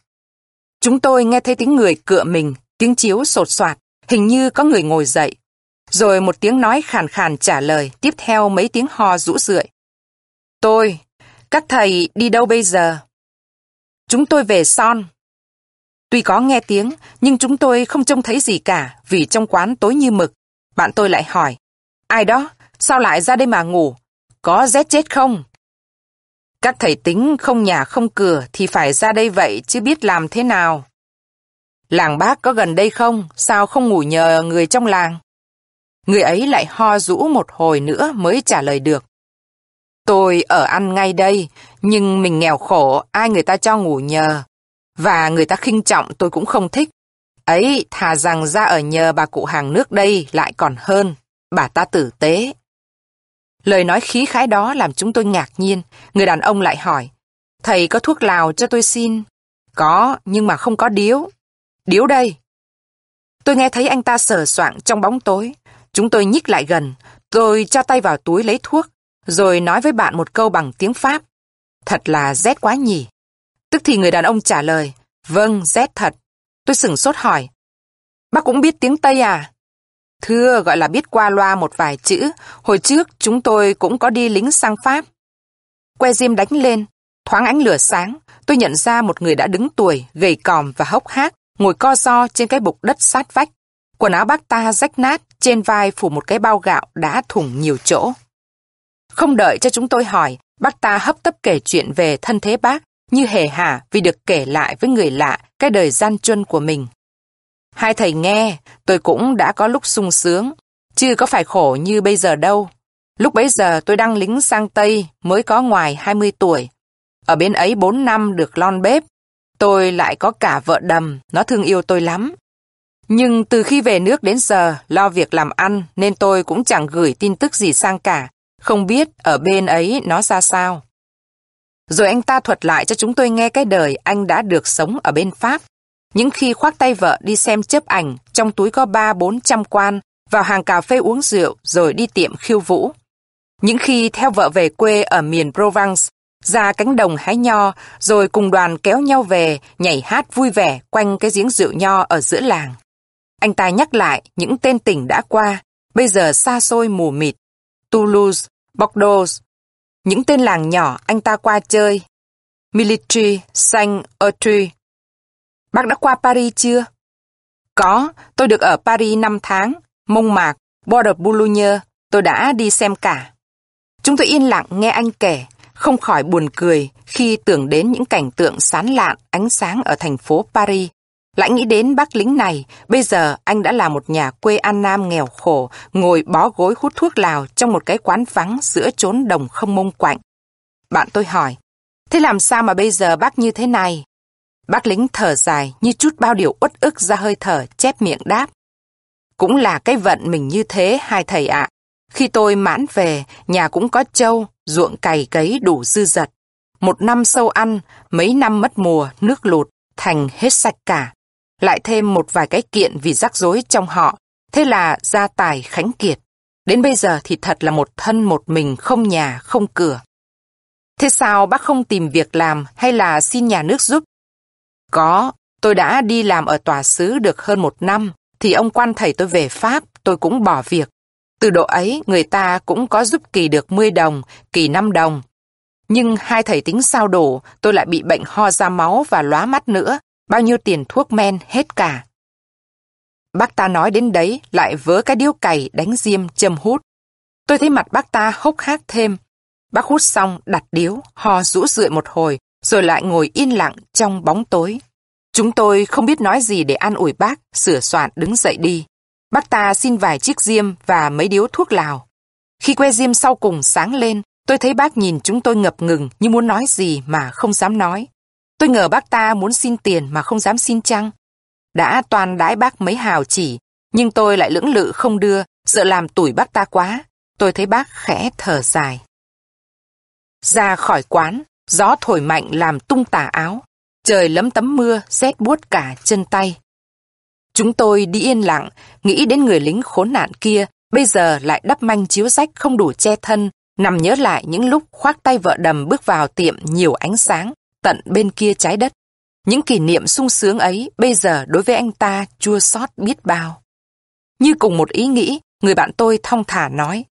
Chúng tôi nghe thấy tiếng người cựa mình, tiếng chiếu sột soạt, hình như có người ngồi dậy. Rồi một tiếng nói khàn khàn trả lời, tiếp theo mấy tiếng hò rũ rượi. Tôi, các thầy đi đâu bây giờ? Chúng tôi về son. Tuy có nghe tiếng, nhưng chúng tôi không trông thấy gì cả, vì trong quán tối như mực. Bạn tôi lại hỏi, ai đó, sao lại ra đây mà ngủ? Có rét chết không? Các thầy tính không nhà không cửa thì phải ra đây vậy chứ biết làm thế nào. Làng bác có gần đây không? Sao không ngủ nhờ người trong làng? Người ấy lại ho rũ một hồi nữa mới trả lời được. Tôi ở ăn ngay đây, nhưng mình nghèo khổ, ai người ta cho ngủ nhờ. Và người ta khinh trọng tôi cũng không thích. Ấy, thà rằng ra ở nhờ bà cụ hàng nước đây lại còn hơn, bà ta tử tế. Lời nói khí khái đó làm chúng tôi ngạc nhiên. Người đàn ông lại hỏi, thầy có thuốc lào cho tôi xin? Có, nhưng mà không có điếu. Điếu đây. Tôi nghe thấy anh ta sờ soạng trong bóng tối. Chúng tôi nhích lại gần, tôi cho tay vào túi lấy thuốc, rồi nói với bạn một câu bằng tiếng Pháp. Thật là rét quá nhỉ. Tức thì người đàn ông trả lời, vâng, rét thật. Tôi sửng sốt hỏi, bác cũng biết tiếng Tây à? Thưa, gọi là biết qua loa một vài chữ, hồi trước chúng tôi cũng có đi lính sang Pháp. Que diêm đánh lên, thoáng ánh lửa sáng, tôi nhận ra một người đã đứng tuổi, gầy còm và hốc hác, ngồi co ro trên cái bục đất sát vách. Quần áo bác ta rách nát, trên vai phủ một cái bao gạo đã thủng nhiều chỗ. Không đợi cho chúng tôi hỏi, bác ta hấp tấp kể chuyện về thân thế bác, như hề hả vì được kể lại với người lạ cái đời gian truân của mình. Hai thầy nghe, tôi cũng đã có lúc sung sướng, chứ có phải khổ như bây giờ đâu. Lúc bấy giờ tôi đang lính sang Tây mới có ngoài hai mươi tuổi. Ở bên ấy bốn năm được lon bếp, tôi lại có cả vợ đầm, nó thương yêu tôi lắm. Nhưng từ khi về nước đến giờ, lo việc làm ăn nên tôi cũng chẳng gửi tin tức gì sang cả, không biết ở bên ấy nó ra sao. Rồi anh ta thuật lại cho chúng tôi nghe cái đời anh đã được sống ở bên Pháp. Những khi khoác tay vợ đi xem chớp ảnh, trong túi có ba bốn trăm quan, vào hàng cà phê uống rượu rồi đi tiệm khiêu vũ. Những khi theo vợ về quê ở miền Provence, ra cánh đồng hái nho, rồi cùng đoàn kéo nhau về, nhảy hát vui vẻ quanh cái giếng rượu nho ở giữa làng. Anh ta nhắc lại những tên tỉnh đã qua, bây giờ xa xôi mù mịt. Toulouse, Bordeaux, những tên làng nhỏ anh ta qua chơi. Military Saint-Otri. Bác đã qua Paris chưa? Có, tôi được ở Paris năm tháng, Mông Mạc, Bordeaux, Boulogne, tôi đã đi xem cả. Chúng tôi yên lặng nghe anh kể, không khỏi buồn cười khi tưởng đến những cảnh tượng sán lạn ánh sáng ở thành phố Paris. Lại nghĩ đến bác lính này, bây giờ anh đã là một nhà quê An Nam nghèo khổ, ngồi bó gối hút thuốc lào trong một cái quán vắng giữa chốn đồng không mông quạnh. Bạn tôi hỏi, thế làm sao mà bây giờ bác như thế này? Bác lính thở dài như trút bao điều uất ức ra hơi thở, chép miệng đáp. Cũng là cái vận mình như thế hai thầy ạ. À. Khi tôi mãn về, nhà cũng có trâu, ruộng cày cấy đủ dư dật. Một năm sâu ăn, mấy năm mất mùa, nước lụt, thành hết sạch cả. Lại thêm một vài cái kiện vì rắc rối trong họ, thế là gia tài khánh kiệt. Đến bây giờ thì thật là một thân một mình không nhà không cửa. Thế sao bác không tìm việc làm hay là xin nhà nước giúp? Có, tôi đã đi làm ở tòa xứ được hơn một năm, thì ông quan thầy tôi về Pháp, tôi cũng bỏ việc. Từ độ ấy, người ta cũng có giúp kỳ được mười đồng, kỳ năm đồng. Nhưng hai thầy tính sao đổ, tôi lại bị bệnh ho ra máu và lóa mắt nữa. Bao nhiêu tiền thuốc men hết cả. Bác ta nói đến đấy lại vớ cái điếu cày đánh diêm châm hút. Tôi thấy mặt bác ta hốc hác thêm. Bác hút xong đặt điếu, ho rũ rượi một hồi, rồi lại ngồi yên lặng trong bóng tối. Chúng tôi không biết nói gì để an ủi bác, sửa soạn đứng dậy đi. Bác ta xin vài chiếc diêm và mấy điếu thuốc lào. Khi que diêm sau cùng sáng lên, tôi thấy bác nhìn chúng tôi ngập ngừng như muốn nói gì mà không dám nói. Tôi ngờ bác ta muốn xin tiền mà không dám xin chăng. Đã toàn đãi bác mấy hào chỉ, nhưng tôi lại lưỡng lự không đưa, sợ làm tủi bác ta quá. Tôi thấy bác khẽ thở dài. Ra khỏi quán, gió thổi mạnh làm tung tà áo. Trời lấm tấm mưa, rét buốt cả chân tay. Chúng tôi đi yên lặng, nghĩ đến người lính khốn nạn kia, bây giờ lại đắp manh chiếu rách không đủ che thân, nằm nhớ lại những lúc khoác tay vợ đầm bước vào tiệm nhiều ánh sáng, tận bên kia trái đất. Những kỷ niệm sung sướng ấy bây giờ đối với anh ta chua xót biết bao. Như cùng một ý nghĩ, người bạn tôi thong thả nói,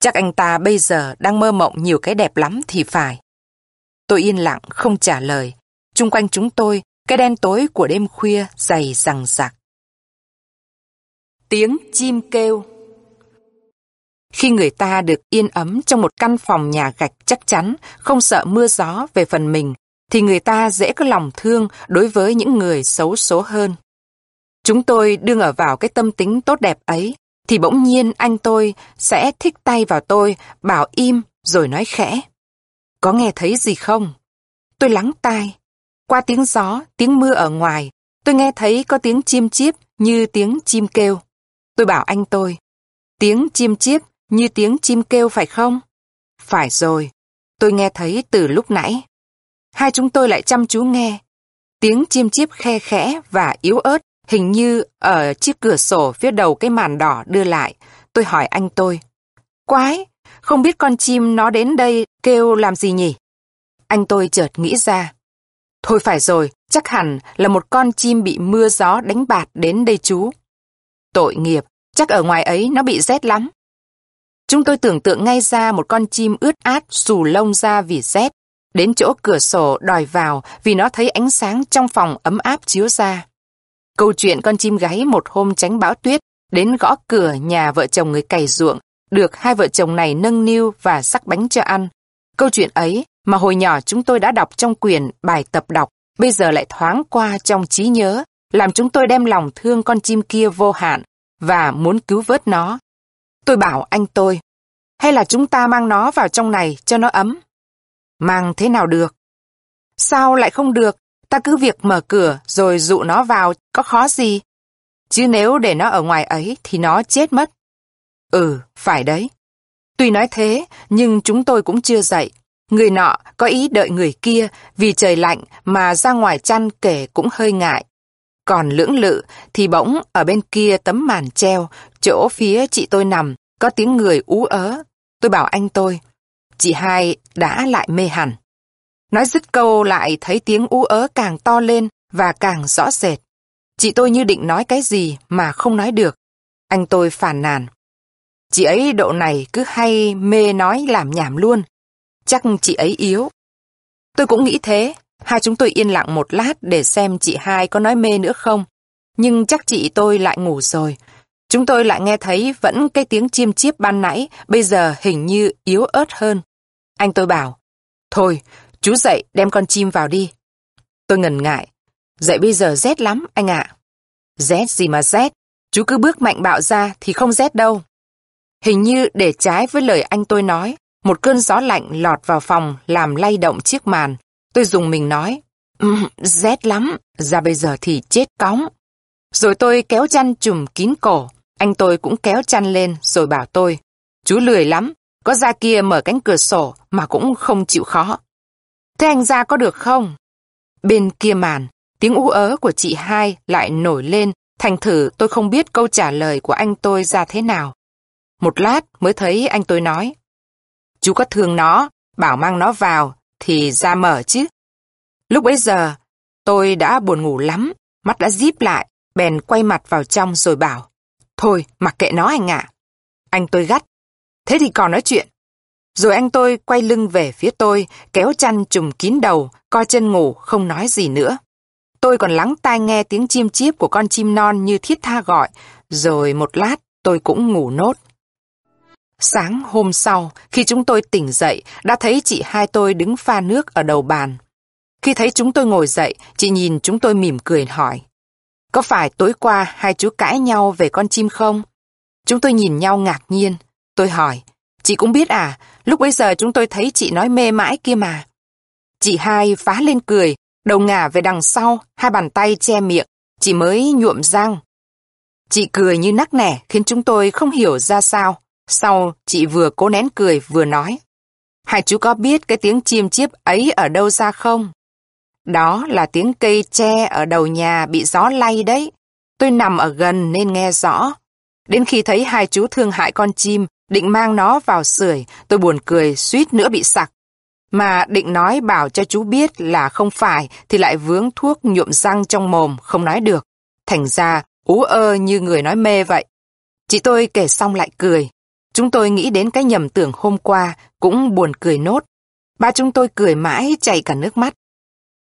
chắc anh ta bây giờ đang mơ mộng nhiều cái đẹp lắm thì phải. Tôi yên lặng không trả lời. Chung quanh chúng tôi, cái đen tối của đêm khuya dày dằng dặc. Tiếng chim kêu. Khi người ta được yên ấm trong một căn phòng nhà gạch chắc chắn, không sợ mưa gió về phần mình, thì người ta dễ có lòng thương đối với những người xấu số hơn. Chúng tôi đương ở vào cái tâm tính tốt đẹp ấy, thì bỗng nhiên anh tôi sẽ thích tay vào tôi, bảo im rồi nói khẽ. Có nghe thấy gì không? Tôi lắng tai. Qua tiếng gió, tiếng mưa ở ngoài, tôi nghe thấy có tiếng chim chíp như tiếng chim kêu. Tôi bảo anh tôi, tiếng chim chíp như tiếng chim kêu phải không? Phải rồi, tôi nghe thấy từ lúc nãy. Hai chúng tôi lại chăm chú nghe. Tiếng chim chíp khe khẽ và yếu ớt, hình như ở chiếc cửa sổ phía đầu cái màn đỏ đưa lại. Tôi hỏi anh tôi, quái, không biết con chim nó đến đây kêu làm gì nhỉ? Anh tôi chợt nghĩ ra. Thôi phải rồi, chắc hẳn là một con chim bị mưa gió đánh bạt đến đây chú. Tội nghiệp, chắc ở ngoài ấy nó bị rét lắm. Chúng tôi tưởng tượng ngay ra một con chim ướt át xù lông ra vì rét, đến chỗ cửa sổ đòi vào vì nó thấy ánh sáng trong phòng ấm áp chiếu ra. Câu chuyện con chim gáy một hôm tránh bão tuyết, đến gõ cửa nhà vợ chồng người cày ruộng, được hai vợ chồng này nâng niu và sắc bánh cho ăn. Câu chuyện ấy mà hồi nhỏ chúng tôi đã đọc trong quyển bài tập đọc, bây giờ lại thoáng qua trong trí nhớ, làm chúng tôi đem lòng thương con chim kia vô hạn và muốn cứu vớt nó. Tôi bảo anh tôi, hay là chúng ta mang nó vào trong này cho nó ấm? Mang thế nào được? Sao lại không được? Ta cứ việc mở cửa rồi dụ nó vào có khó gì? Chứ nếu để nó ở ngoài ấy thì nó chết mất. Ừ, phải đấy. Tuy nói thế, nhưng chúng tôi cũng chưa dậy. Người nọ có ý đợi người kia, vì trời lạnh mà ra ngoài chăn kể cũng hơi ngại. Còn lưỡng lự thì bỗng ở bên kia tấm màn treo, chỗ phía chị tôi nằm, có tiếng người ú ớ. Tôi bảo anh tôi, chị hai đã lại mê hẳn. Nói dứt câu lại thấy tiếng ú ớ càng to lên và càng rõ rệt. Chị tôi như định nói cái gì mà không nói được. Anh tôi phàn nàn, chị ấy độ này cứ hay mê nói làm nhảm luôn. Chắc chị ấy yếu. Tôi cũng nghĩ thế. Hai chúng tôi yên lặng một lát để xem chị hai có nói mê nữa không. Nhưng chắc chị tôi lại ngủ rồi. Chúng tôi lại nghe thấy vẫn cái tiếng chim chíp ban nãy, bây giờ hình như yếu ớt hơn. Anh tôi bảo, thôi, chú dậy đem con chim vào đi. Tôi ngần ngại, dậy bây giờ rét lắm anh ạ. À. Rét gì mà rét, chú cứ bước mạnh bạo ra thì không rét đâu. Hình như để trái với lời anh tôi nói, một cơn gió lạnh lọt vào phòng làm lay động chiếc màn. Tôi rùng mình nói, um, rét lắm, ra bây giờ thì chết cóng. Rồi tôi kéo chăn trùm kín cổ, anh tôi cũng kéo chăn lên rồi bảo tôi, chú lười lắm, có ra kia mở cánh cửa sổ mà cũng không chịu khó. Thế anh ra có được không? Bên kia màn, tiếng ú ớ của chị hai lại nổi lên, thành thử tôi không biết câu trả lời của anh tôi ra thế nào. Một lát mới thấy anh tôi nói, chú có thương nó, bảo mang nó vào, thì ra mở chứ. Lúc bấy giờ, tôi đã buồn ngủ lắm, mắt đã díp lại, bèn quay mặt vào trong rồi bảo, thôi, mặc kệ nó anh ạ. À. Anh tôi gắt, thế thì còn nói chuyện. Rồi anh tôi quay lưng về phía tôi, kéo chăn trùm kín đầu, co chân ngủ, không nói gì nữa. Tôi còn lắng tai nghe tiếng chim chíp của con chim non như thiết tha gọi, rồi một lát tôi cũng ngủ nốt. Sáng hôm sau, khi chúng tôi tỉnh dậy, đã thấy chị hai tôi đứng pha nước ở đầu bàn. Khi thấy chúng tôi ngồi dậy, chị nhìn chúng tôi mỉm cười hỏi, có phải tối qua hai chú cãi nhau về con chim không? Chúng tôi nhìn nhau ngạc nhiên. Tôi hỏi, chị cũng biết à, lúc bấy giờ chúng tôi thấy chị nói mê mãi kia mà. Chị hai phá lên cười, đầu ngả về đằng sau, hai bàn tay che miệng, chị mới nhuộm răng. Chị cười như nắc nẻ khiến chúng tôi không hiểu ra sao. Sau, chị vừa cố nén cười vừa nói, hai chú có biết cái tiếng chim chiếp ấy ở đâu ra không? Đó là tiếng cây tre ở đầu nhà bị gió lay đấy. Tôi nằm ở gần nên nghe rõ. Đến khi thấy hai chú thương hại con chim, định mang nó vào sưởi, tôi buồn cười suýt nữa bị sặc. Mà định nói bảo cho chú biết là không phải thì lại vướng thuốc nhuộm răng trong mồm không nói được. Thành ra ú ơ như người nói mê vậy. Chị tôi kể xong lại cười. Chúng tôi nghĩ đến cái nhầm tưởng hôm qua cũng buồn cười nốt. Ba chúng tôi cười mãi chảy cả nước mắt.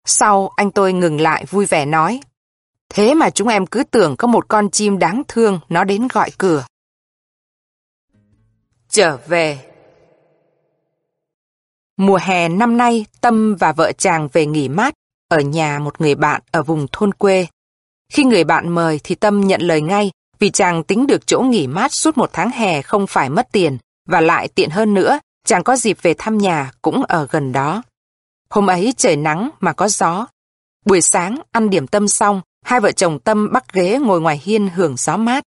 Sau anh tôi ngừng lại vui vẻ nói, thế mà chúng em cứ tưởng có một con chim đáng thương nó đến gọi cửa. Trở về. Mùa hè năm nay, Tâm và vợ chàng về nghỉ mát ở nhà một người bạn ở vùng thôn quê. Khi người bạn mời thì Tâm nhận lời ngay vì chàng tính được chỗ nghỉ mát suốt một tháng hè không phải mất tiền, và lại tiện hơn nữa, chàng có dịp về thăm nhà cũng ở gần đó. Hôm ấy trời nắng mà có gió. Buổi sáng ăn điểm tâm xong, hai vợ chồng Tâm bắc ghế ngồi ngoài hiên hưởng gió mát.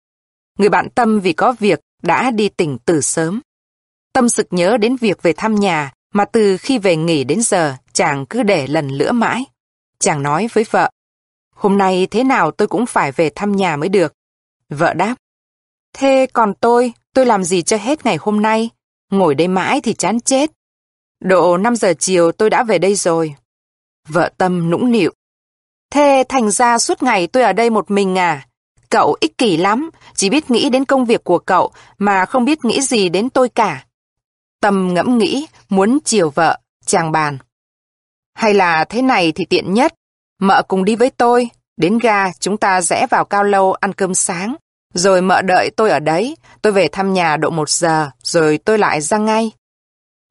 Người bạn Tâm vì có việc đã đi tỉnh từ sớm. Tâm sực nhớ đến việc về thăm nhà mà từ khi về nghỉ đến giờ chàng cứ để lần lữa mãi. Chàng nói với vợ, hôm nay thế nào tôi cũng phải về thăm nhà mới được. Vợ đáp, thế còn tôi, tôi làm gì cho hết ngày hôm nay? Ngồi đây mãi thì chán chết. Độ năm giờ chiều tôi đã về đây rồi. Vợ Tâm nũng nịu, thế thành ra suốt ngày tôi ở đây một mình à? Cậu ích kỷ lắm, chỉ biết nghĩ đến công việc của cậu mà không biết nghĩ gì đến tôi cả. Tâm ngẫm nghĩ, muốn chiều vợ, chàng bàn. Hay là thế này thì tiện nhất, mợ cùng đi với tôi, đến ga chúng ta rẽ vào cao lâu ăn cơm sáng, rồi mợ đợi tôi ở đấy, tôi về thăm nhà độ một giờ, rồi tôi lại ra ngay.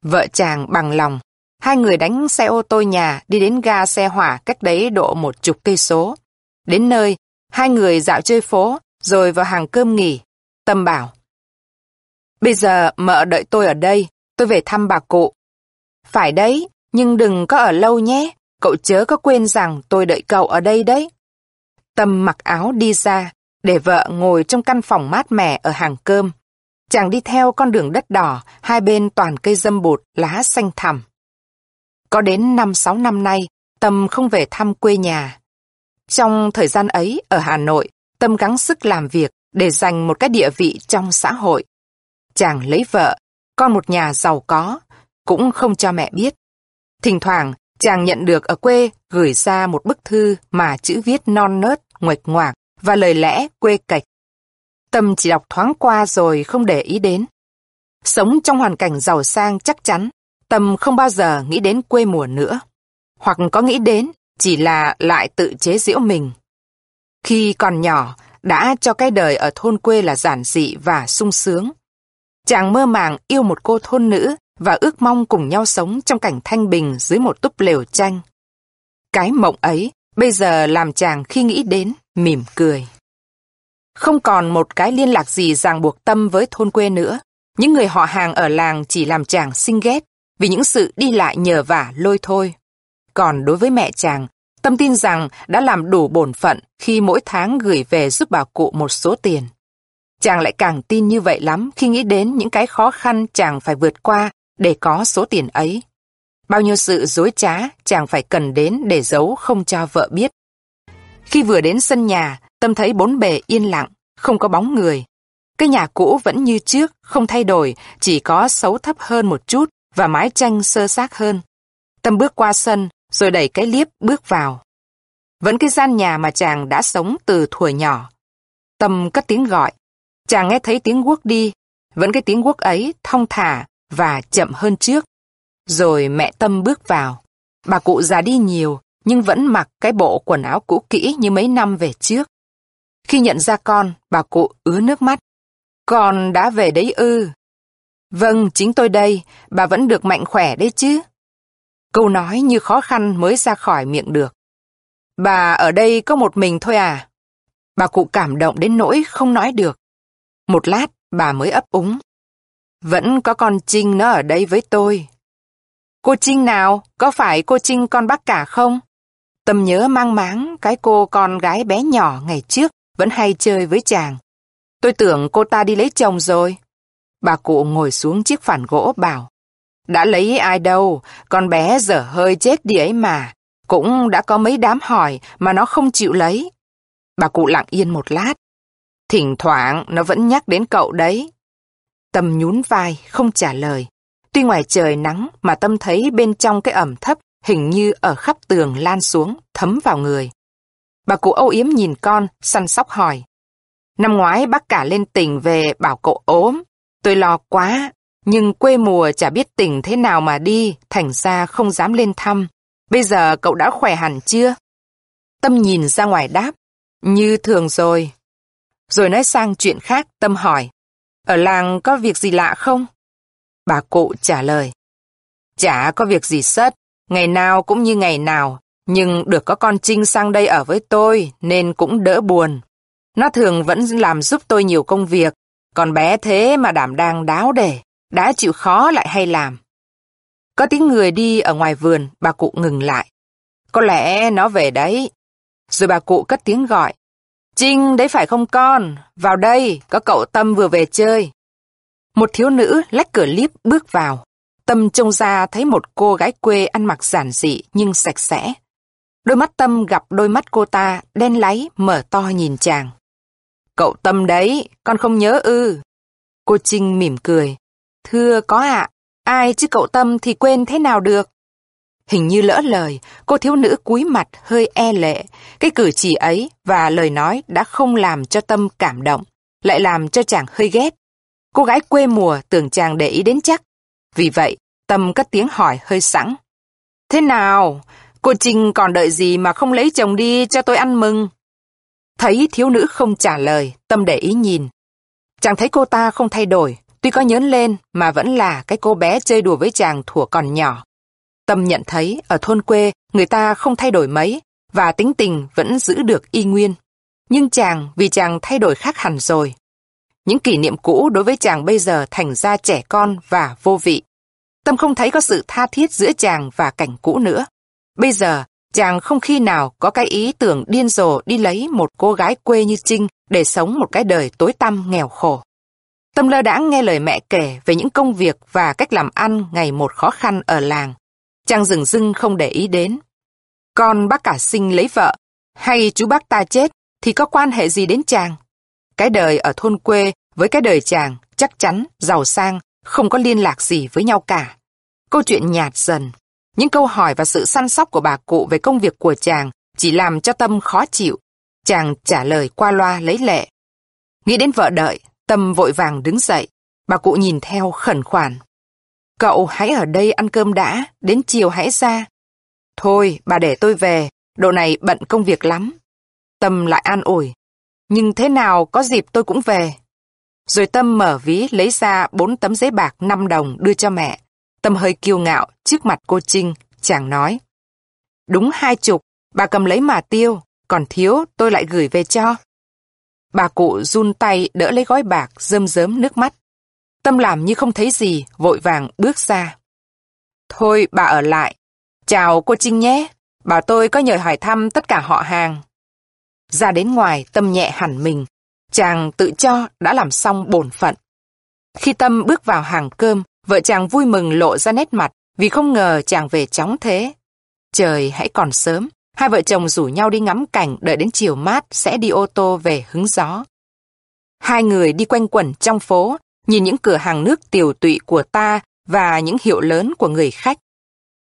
Vợ chàng bằng lòng, hai người đánh xe ô tô nhà đi đến ga xe hỏa cách đấy độ một chục cây số. Đến nơi, hai người dạo chơi phố, rồi vào hàng cơm nghỉ. Tâm bảo, bây giờ mợ đợi tôi ở đây, tôi về thăm bà cụ. Phải đấy, nhưng đừng có ở lâu nhé, cậu chớ có quên rằng tôi đợi cậu ở đây đấy. Tâm mặc áo đi ra, để vợ ngồi trong căn phòng mát mẻ ở hàng cơm. Chàng đi theo con đường đất đỏ, hai bên toàn cây dâm bụt, lá xanh thẳm. Có đến năm sáu năm nay, Tâm không về thăm quê nhà. Trong thời gian ấy, ở Hà Nội, Tâm gắng sức làm việc để giành một cái địa vị trong xã hội. Chàng lấy vợ, con một nhà giàu có, cũng không cho mẹ biết. Thỉnh thoảng, chàng nhận được ở quê gửi ra một bức thư mà chữ viết non nớt, nguệch ngoạc và lời lẽ quê cạch. Tâm chỉ đọc thoáng qua rồi không để ý đến. Sống trong hoàn cảnh giàu sang chắc chắn, Tâm không bao giờ nghĩ đến quê mùa nữa. Hoặc có nghĩ đến, chỉ là lại tự chế giễu mình. Khi còn nhỏ, đã cho cái đời ở thôn quê là giản dị và sung sướng. Chàng mơ màng yêu một cô thôn nữ và ước mong cùng nhau sống trong cảnh thanh bình dưới một túp lều tranh. Cái mộng ấy bây giờ làm chàng khi nghĩ đến mỉm cười. Không còn một cái liên lạc gì ràng buộc Tâm với thôn quê nữa. Những người họ hàng ở làng chỉ làm chàng sinh ghét vì những sự đi lại nhờ vả lôi thôi. Còn đối với mẹ chàng, Tâm tin rằng đã làm đủ bổn phận khi mỗi tháng gửi về giúp bà cụ một số tiền. Chàng lại càng tin như vậy lắm khi nghĩ đến những cái khó khăn chàng phải vượt qua để có số tiền ấy. Bao nhiêu sự dối trá chàng phải cần đến để giấu không cho vợ biết. Khi vừa đến sân nhà, Tâm thấy bốn bề yên lặng, không có bóng người. Cái nhà cũ vẫn như trước, không thay đổi, chỉ có xấu thấp hơn một chút và mái tranh sơ xác hơn. Tâm bước qua sân, rồi đẩy cái liếp bước vào. Vẫn cái gian nhà mà chàng đã sống từ thuở nhỏ. Tâm cất tiếng gọi. Chàng nghe thấy tiếng guốc đi, vẫn cái tiếng guốc ấy thong thả và chậm hơn trước. Rồi mẹ Tâm bước vào. Bà cụ già đi nhiều, nhưng vẫn mặc cái bộ quần áo cũ kỹ như mấy năm về trước. Khi nhận ra con, bà cụ ứa nước mắt. Con đã về đấy ư? Vâng, chính tôi đây, bà vẫn được mạnh khỏe đấy chứ. Câu nói như khó khăn mới ra khỏi miệng được. Bà ở đây có một mình thôi à? Bà cụ cảm động đến nỗi không nói được. Một lát, bà mới ấp úng. Vẫn có con Trinh nó ở đây với tôi. Cô Trinh nào? Có phải cô Trinh con bác cả không? Tâm nhớ mang máng cái cô con gái bé nhỏ ngày trước vẫn hay chơi với chàng. Tôi tưởng cô ta đi lấy chồng rồi. Bà cụ ngồi xuống chiếc phản gỗ bảo, đã lấy ai đâu, con bé dở hơi chết đi ấy mà, cũng đã có mấy đám hỏi mà nó không chịu lấy. Bà cụ lặng yên một lát, thỉnh thoảng nó vẫn nhắc đến cậu đấy. Tâm nhún vai, không trả lời. Tuy ngoài trời nắng mà Tâm thấy bên trong cái ẩm thấp hình như ở khắp tường lan xuống, thấm vào người. Bà cụ âu yếm nhìn con, săn sóc hỏi. Năm ngoái bác cả lên tỉnh về bảo cậu ốm. Tôi lo quá, nhưng quê mùa chả biết tỉnh thế nào mà đi, thành ra không dám lên thăm. Bây giờ cậu đã khỏe hẳn chưa? Tâm nhìn ra ngoài đáp, như thường rồi. Rồi nói sang chuyện khác, Tâm hỏi, ở làng có việc gì lạ không? Bà cụ trả lời, chả có việc gì sất, ngày nào cũng như ngày nào, nhưng được có con Trinh sang đây ở với tôi nên cũng đỡ buồn. Nó thường vẫn làm giúp tôi nhiều công việc, còn bé thế mà đảm đang đáo để, đã chịu khó lại hay làm. Có tiếng người đi ở ngoài vườn, bà cụ ngừng lại. Có lẽ nó về đấy. Rồi bà cụ cất tiếng gọi, Trinh đấy phải không con, vào đây, có cậu Tâm vừa về chơi. Một thiếu nữ lách cửa líp bước vào. Tâm trông ra thấy một cô gái quê ăn mặc giản dị nhưng sạch sẽ. Đôi mắt Tâm gặp đôi mắt cô ta, đen láy, mở to nhìn chàng. Cậu Tâm đấy, con không nhớ ư? Cô Trinh mỉm cười. Thưa có ạ, ai chứ cậu Tâm thì quên thế nào được? Hình như lỡ lời, cô thiếu nữ cúi mặt hơi e lệ. Cái cử chỉ ấy và lời nói đã không làm cho Tâm cảm động, lại làm cho chàng hơi ghét. Cô gái quê mùa tưởng chàng để ý đến chắc. Vì vậy, Tâm cất tiếng hỏi hơi sẵn. Thế nào? Cô Trinh còn đợi gì mà không lấy chồng đi cho tôi ăn mừng? Thấy thiếu nữ không trả lời, Tâm để ý nhìn. Chàng thấy cô ta không thay đổi, tuy có nhớn lên mà vẫn là cái cô bé chơi đùa với chàng thuở còn nhỏ. Tâm nhận thấy ở thôn quê người ta không thay đổi mấy và tính tình vẫn giữ được y nguyên. Nhưng chàng vì chàng thay đổi khác hẳn rồi. Những kỷ niệm cũ đối với chàng bây giờ thành ra trẻ con và vô vị. Tâm không thấy có sự tha thiết giữa chàng và cảnh cũ nữa. Bây giờ, chàng không khi nào có cái ý tưởng điên rồ đi lấy một cô gái quê như Trinh để sống một cái đời tối tăm nghèo khổ. Tâm lơ đãng nghe lời mẹ kể về những công việc và cách làm ăn ngày một khó khăn ở làng. Chàng dửng dưng không để ý đến. Còn bác cả Sinh lấy vợ, hay chú bác ta chết thì có quan hệ gì đến chàng? Cái đời ở thôn quê với cái đời chàng chắc chắn, giàu sang, không có liên lạc gì với nhau cả. Câu chuyện nhạt dần. Những câu hỏi và sự săn sóc của bà cụ về công việc của chàng chỉ làm cho Tâm khó chịu. Chàng trả lời qua loa lấy lệ. Nghĩ đến vợ đợi, Tâm vội vàng đứng dậy. Bà cụ nhìn theo khẩn khoản. Cậu hãy ở đây ăn cơm đã, đến chiều hãy ra. Thôi, bà để tôi về, độ này bận công việc lắm. Tâm lại an ủi. Nhưng thế nào có dịp tôi cũng về. Rồi Tâm mở ví lấy ra bốn tấm giấy bạc năm đồng đưa cho mẹ. Tâm hơi kiêu ngạo trước mặt cô Trinh, chàng nói. Đúng hai chục, bà cầm lấy mà tiêu, còn thiếu tôi lại gửi về cho. Bà cụ run tay đỡ lấy gói bạc rơm rớm nước mắt. Tâm làm như không thấy gì, vội vàng bước ra. Thôi bà ở lại, chào cô Trinh nhé, bảo tôi có nhờ hỏi thăm tất cả họ hàng. Ra đến ngoài, Tâm nhẹ hẳn mình, chàng tự cho đã làm xong bổn phận. Khi Tâm bước vào hàng cơm, vợ chàng vui mừng lộ ra nét mặt vì không ngờ chàng về chóng thế. Trời hãy còn sớm, hai vợ chồng rủ nhau đi ngắm cảnh, đợi đến chiều mát sẽ đi ô tô về hứng gió. Hai người đi quanh quẩn trong phố, nhìn những cửa hàng nước tiều tụy của ta và những hiệu lớn của người khách.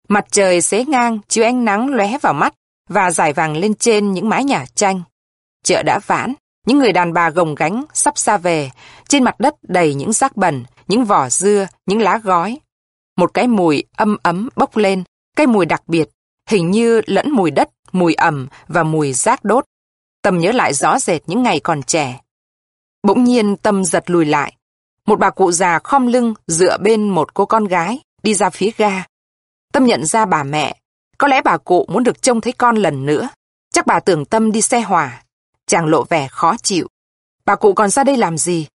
Mặt trời xế ngang chiếu ánh nắng lóe vào mắt và rải vàng lên trên những mái nhà tranh. Chợ đã vãn, những người đàn bà gồng gánh sắp ra về, trên mặt đất đầy những rác bẩn, những vỏ dưa, những lá gói. Một cái mùi âm ấm bốc lên, cái mùi đặc biệt, hình như lẫn mùi đất, mùi ẩm và mùi rác đốt. Tâm nhớ lại rõ rệt những ngày còn trẻ. Bỗng nhiên Tâm giật lùi lại. Một bà cụ già khom lưng dựa bên một cô con gái đi ra phía ga. Tâm nhận ra bà mẹ. Có lẽ bà cụ muốn được trông thấy con lần nữa. Chắc bà tưởng Tâm đi xe hỏa. Chàng lộ vẻ khó chịu. Bà cụ còn ra đây làm gì?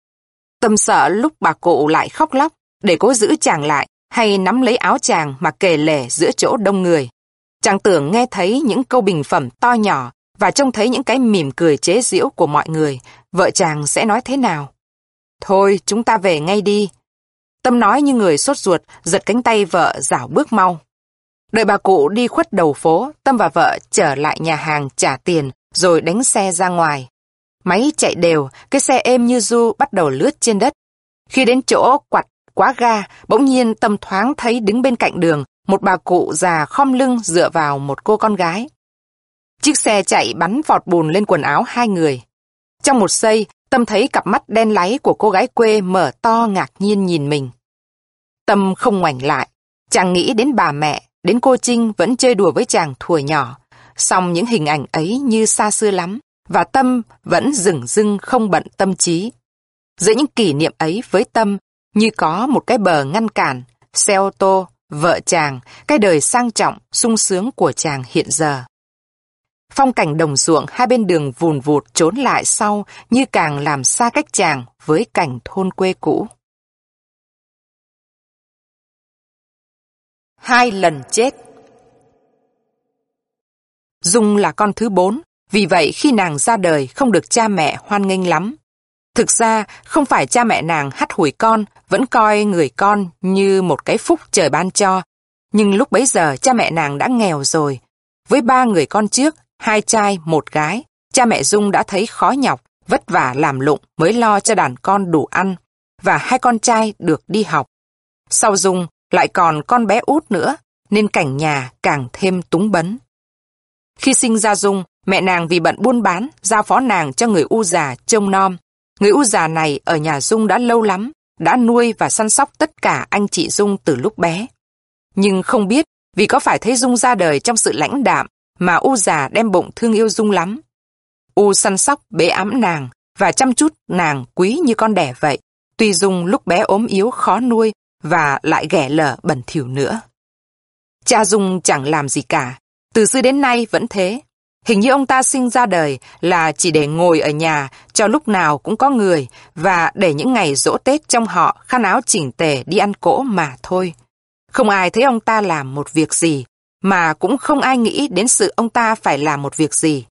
Tâm sợ lúc bà cụ lại khóc lóc, để cố giữ chàng lại, hay nắm lấy áo chàng mà kề lể giữa chỗ đông người. Chàng tưởng nghe thấy những câu bình phẩm to nhỏ và trông thấy những cái mỉm cười chế giễu của mọi người. Vợ chàng sẽ nói thế nào? Thôi, chúng ta về ngay đi, Tâm nói như người sốt ruột, giật cánh tay vợ rảo bước mau. Đợi bà cụ đi khuất đầu phố, Tâm và vợ trở lại nhà hàng trả tiền, rồi đánh xe ra ngoài. Máy chạy đều, cái xe êm như du bắt đầu lướt trên đất. Khi đến chỗ quặt quá ga, bỗng nhiên Tâm thoáng thấy đứng bên cạnh đường, một bà cụ già khom lưng dựa vào một cô con gái. Chiếc xe chạy bắn vọt bùn lên quần áo hai người. Trong một giây, Tâm thấy cặp mắt đen láy của cô gái quê mở to ngạc nhiên nhìn mình. Tâm không ngoảnh lại, chàng nghĩ đến bà mẹ, đến cô Trinh vẫn chơi đùa với chàng thuở nhỏ. Song những hình ảnh ấy như xa xưa lắm, và Tâm vẫn dửng dưng không bận tâm trí. Giữa những kỷ niệm ấy với Tâm, như có một cái bờ ngăn cản, xe ô tô, vợ chàng, cái đời sang trọng, sung sướng của chàng hiện giờ. Phong cảnh đồng ruộng hai bên đường vùn vụt trốn lại sau như càng làm xa cách chàng với cảnh thôn quê cũ. Hai lần chết. Dung là con thứ bốn, vì vậy khi nàng ra đời không được cha mẹ hoan nghênh lắm. Thực ra không phải cha mẹ nàng hắt hủi con, vẫn coi người con như một cái phúc trời ban cho. Nhưng lúc bấy giờ cha mẹ nàng đã nghèo rồi. Với ba người con trước, hai trai một gái, cha mẹ Dung đã thấy khó nhọc, vất vả làm lụng mới lo cho đàn con đủ ăn, và hai con trai được đi học. Sau Dung lại còn con bé út nữa, nên cảnh nhà càng thêm túng bấn. Khi sinh ra Dung, mẹ nàng vì bận buôn bán, giao phó nàng cho người u già trông nom. Người u già này ở nhà Dung đã lâu lắm, đã nuôi và săn sóc tất cả anh chị Dung từ lúc bé. Nhưng không biết, vì có phải thấy Dung ra đời trong sự lãnh đạm mà u già đem bụng thương yêu Dung lắm. U săn sóc bế ẵm nàng và chăm chút nàng quý như con đẻ vậy, tuy Dung lúc bé ốm yếu khó nuôi và lại ghẻ lở bẩn thỉu nữa. Cha Dung chẳng làm gì cả, từ xưa đến nay vẫn thế. Hình như ông ta sinh ra đời là chỉ để ngồi ở nhà cho lúc nào cũng có người và để những ngày giỗ Tết trong họ khăn áo chỉnh tề đi ăn cỗ mà thôi. Không ai thấy ông ta làm một việc gì, mà cũng không ai nghĩ đến sự ông ta phải làm một việc gì.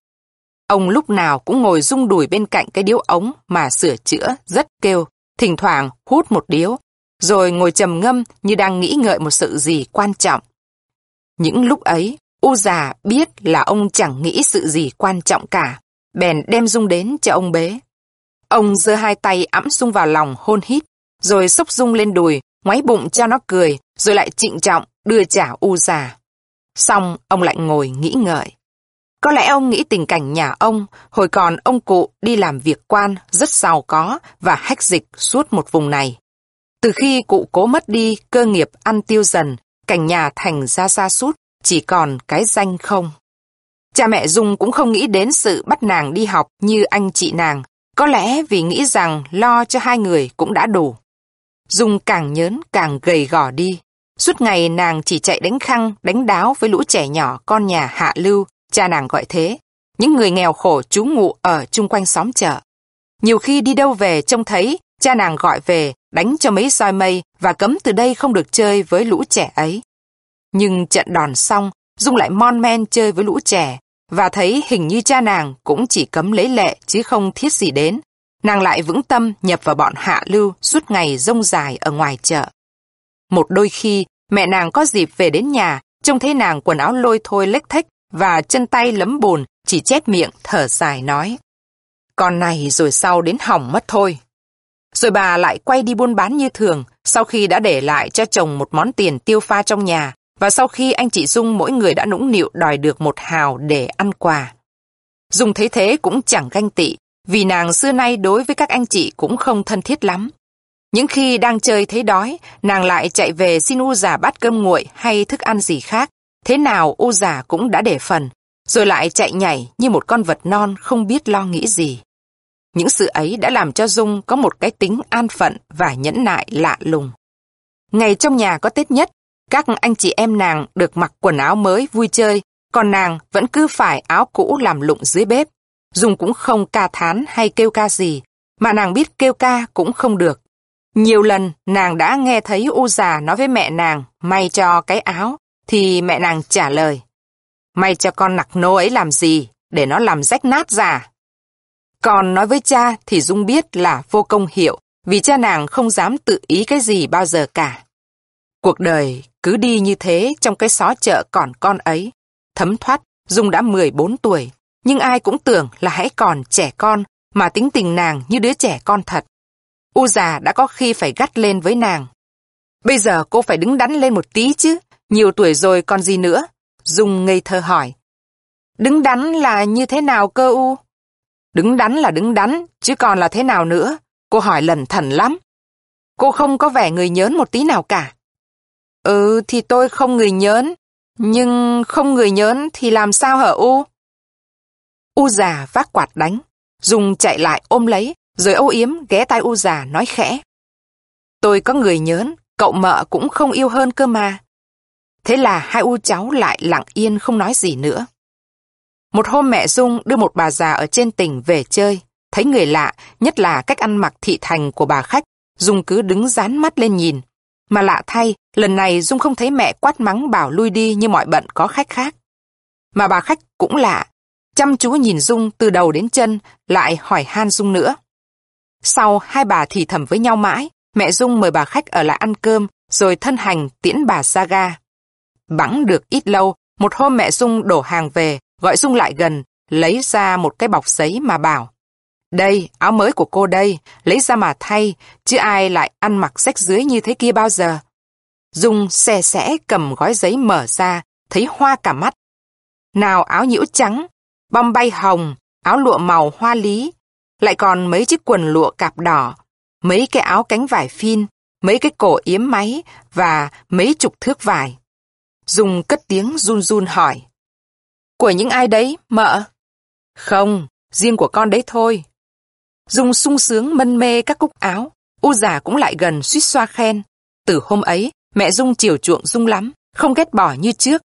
Ông lúc nào cũng ngồi rung đùi bên cạnh cái điếu ống mà sửa chữa rất kêu, thỉnh thoảng hút một điếu, rồi ngồi trầm ngâm như đang nghĩ ngợi một sự gì quan trọng. Những lúc ấy, u già biết là ông chẳng nghĩ sự gì quan trọng cả, bèn đem Dung đến cho ông bế. Ông giơ hai tay ẵm Dung vào lòng hôn hít, rồi xốc Dung lên đùi, ngoáy bụng cho nó cười, rồi lại trịnh trọng đưa trả u già. Xong ông lại ngồi nghĩ ngợi. Có lẽ ông nghĩ tình cảnh nhà ông hồi còn ông cụ đi làm việc quan rất giàu có và hách dịch suốt một vùng này. Từ khi cụ cố mất đi, cơ nghiệp ăn tiêu dần, cảnh nhà thành ra sa sút, chỉ còn cái danh không. Cha mẹ Dung cũng không nghĩ đến sự bắt nàng đi học như anh chị nàng, có lẽ vì nghĩ rằng lo cho hai người cũng đã đủ. Dung càng nhớn càng gầy gò đi. Suốt ngày nàng chỉ chạy đánh khăng, đánh đáo với lũ trẻ nhỏ con nhà hạ lưu, cha nàng gọi thế, những người nghèo khổ trú ngụ ở chung quanh xóm chợ. Nhiều khi đi đâu về trông thấy, cha nàng gọi về, đánh cho mấy roi mây và cấm từ đây không được chơi với lũ trẻ ấy. Nhưng trận đòn xong, Dung lại mon men chơi với lũ trẻ, và thấy hình như cha nàng cũng chỉ cấm lấy lệ chứ không thiết gì đến. Nàng lại vững tâm nhập vào bọn hạ lưu suốt ngày rông dài ở ngoài chợ. Một đôi khi, mẹ nàng có dịp về đến nhà, trông thấy nàng quần áo lôi thôi lếch thếch và chân tay lấm bùn, chỉ chép miệng thở dài nói: "Con này rồi sau đến hỏng mất thôi." Rồi bà lại quay đi buôn bán như thường, sau khi đã để lại cho chồng một món tiền tiêu pha trong nhà, và sau khi anh chị Dung mỗi người đã nũng nịu đòi được một hào để ăn quà. Dung thấy thế cũng chẳng ganh tị, vì nàng xưa nay đối với các anh chị cũng không thân thiết lắm. Những khi đang chơi thấy đói, nàng lại chạy về xin u già bát cơm nguội hay thức ăn gì khác, thế nào u già cũng đã để phần, rồi lại chạy nhảy như một con vật non không biết lo nghĩ gì. Những sự ấy đã làm cho Dung có một cái tính an phận và nhẫn nại lạ lùng. Ngày trong nhà có Tết nhất, các anh chị em nàng được mặc quần áo mới vui chơi, còn nàng vẫn cứ phải áo cũ làm lụng dưới bếp. Dung cũng không ca thán hay kêu ca gì, mà nàng biết kêu ca cũng không được. Nhiều lần nàng đã nghe thấy u già nói với mẹ nàng may cho cái áo, thì mẹ nàng trả lời: "May cho con nặc nô ấy làm gì, để nó làm rách nát ra." Còn nói với cha thì Dung biết là vô công hiệu, vì cha nàng không dám tự ý cái gì bao giờ cả. Cuộc đời cứ đi như thế trong cái xó chợ còn con ấy. Thấm thoát, Dung đã mười bốn tuổi, nhưng ai cũng tưởng là hãy còn trẻ con mà tính tình nàng như đứa trẻ con thật. U già đã có khi phải gắt lên với nàng. Bây giờ cô phải đứng đắn lên một tí chứ, nhiều tuổi rồi còn gì nữa? Dung ngây thơ hỏi. Đứng đắn là như thế nào cơ U? Đứng đắn là đứng đắn, chứ còn là thế nào nữa? Cô hỏi lẩn thẩn lắm. Cô không có vẻ người nhớn một tí nào cả. Ừ thì tôi không người nhớn, nhưng không người nhớn thì làm sao hả U? U già vác quạt đánh, Dung chạy lại ôm lấy, rồi âu yếm ghé tai U già nói khẽ. Tôi có người nhớn, cậu mợ cũng không yêu hơn cơ mà. Thế là hai U cháu lại lặng yên không nói gì nữa. Một hôm mẹ Dung đưa một bà già ở trên tỉnh về chơi, thấy người lạ, nhất là cách ăn mặc thị thành của bà khách, Dung cứ đứng dán mắt lên nhìn. Mà lạ thay, lần này Dung không thấy mẹ quát mắng bảo lui đi như mọi bận có khách khác. Mà bà khách cũng lạ, chăm chú nhìn Dung từ đầu đến chân, lại hỏi han Dung nữa. Sau hai bà thì thầm với nhau mãi, mẹ Dung mời bà khách ở lại ăn cơm, rồi thân hành tiễn bà ra ga. Bẵng được ít lâu, một hôm mẹ Dung đổ hàng về, gọi Dung lại gần, lấy ra một cái bọc giấy mà bảo. Đây, áo mới của cô đây, lấy ra mà thay, chứ ai lại ăn mặc rách rưới như thế kia bao giờ. Dung xe xẽ cầm gói giấy mở ra, thấy hoa cả mắt. Nào áo nhiễu trắng, bom bay hồng, áo lụa màu hoa lý, lại còn mấy chiếc quần lụa cạp đỏ, mấy cái áo cánh vải phin, mấy cái cổ yếm máy và mấy chục thước vải. Dung cất tiếng run run hỏi. Của những ai đấy, mợ? Không, riêng của con đấy thôi. Dung sung sướng mân mê các cúc áo, U già cũng lại gần suýt xoa khen. Từ hôm ấy, mẹ Dung chiều chuộng Dung lắm, không ghét bỏ như trước.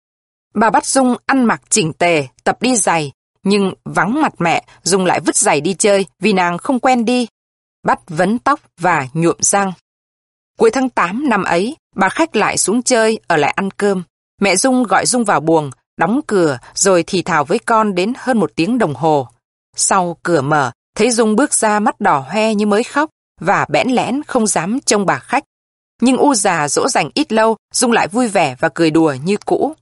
Bà bắt Dung ăn mặc chỉnh tề, tập đi giày, nhưng vắng mặt mẹ, Dung lại vứt giày đi chơi vì nàng không quen đi. Bắt vấn tóc và nhuộm răng. Cuối tháng tám năm ấy, bà khách lại xuống chơi, ở lại ăn cơm. Mẹ Dung gọi Dung vào buồng, đóng cửa rồi thì thào với con đến hơn một tiếng đồng hồ. Sau cửa mở, thấy Dung bước ra mắt đỏ hoe như mới khóc và bẽn lẽn không dám trông bà khách. Nhưng U già dỗ dành ít lâu, Dung lại vui vẻ và cười đùa như cũ.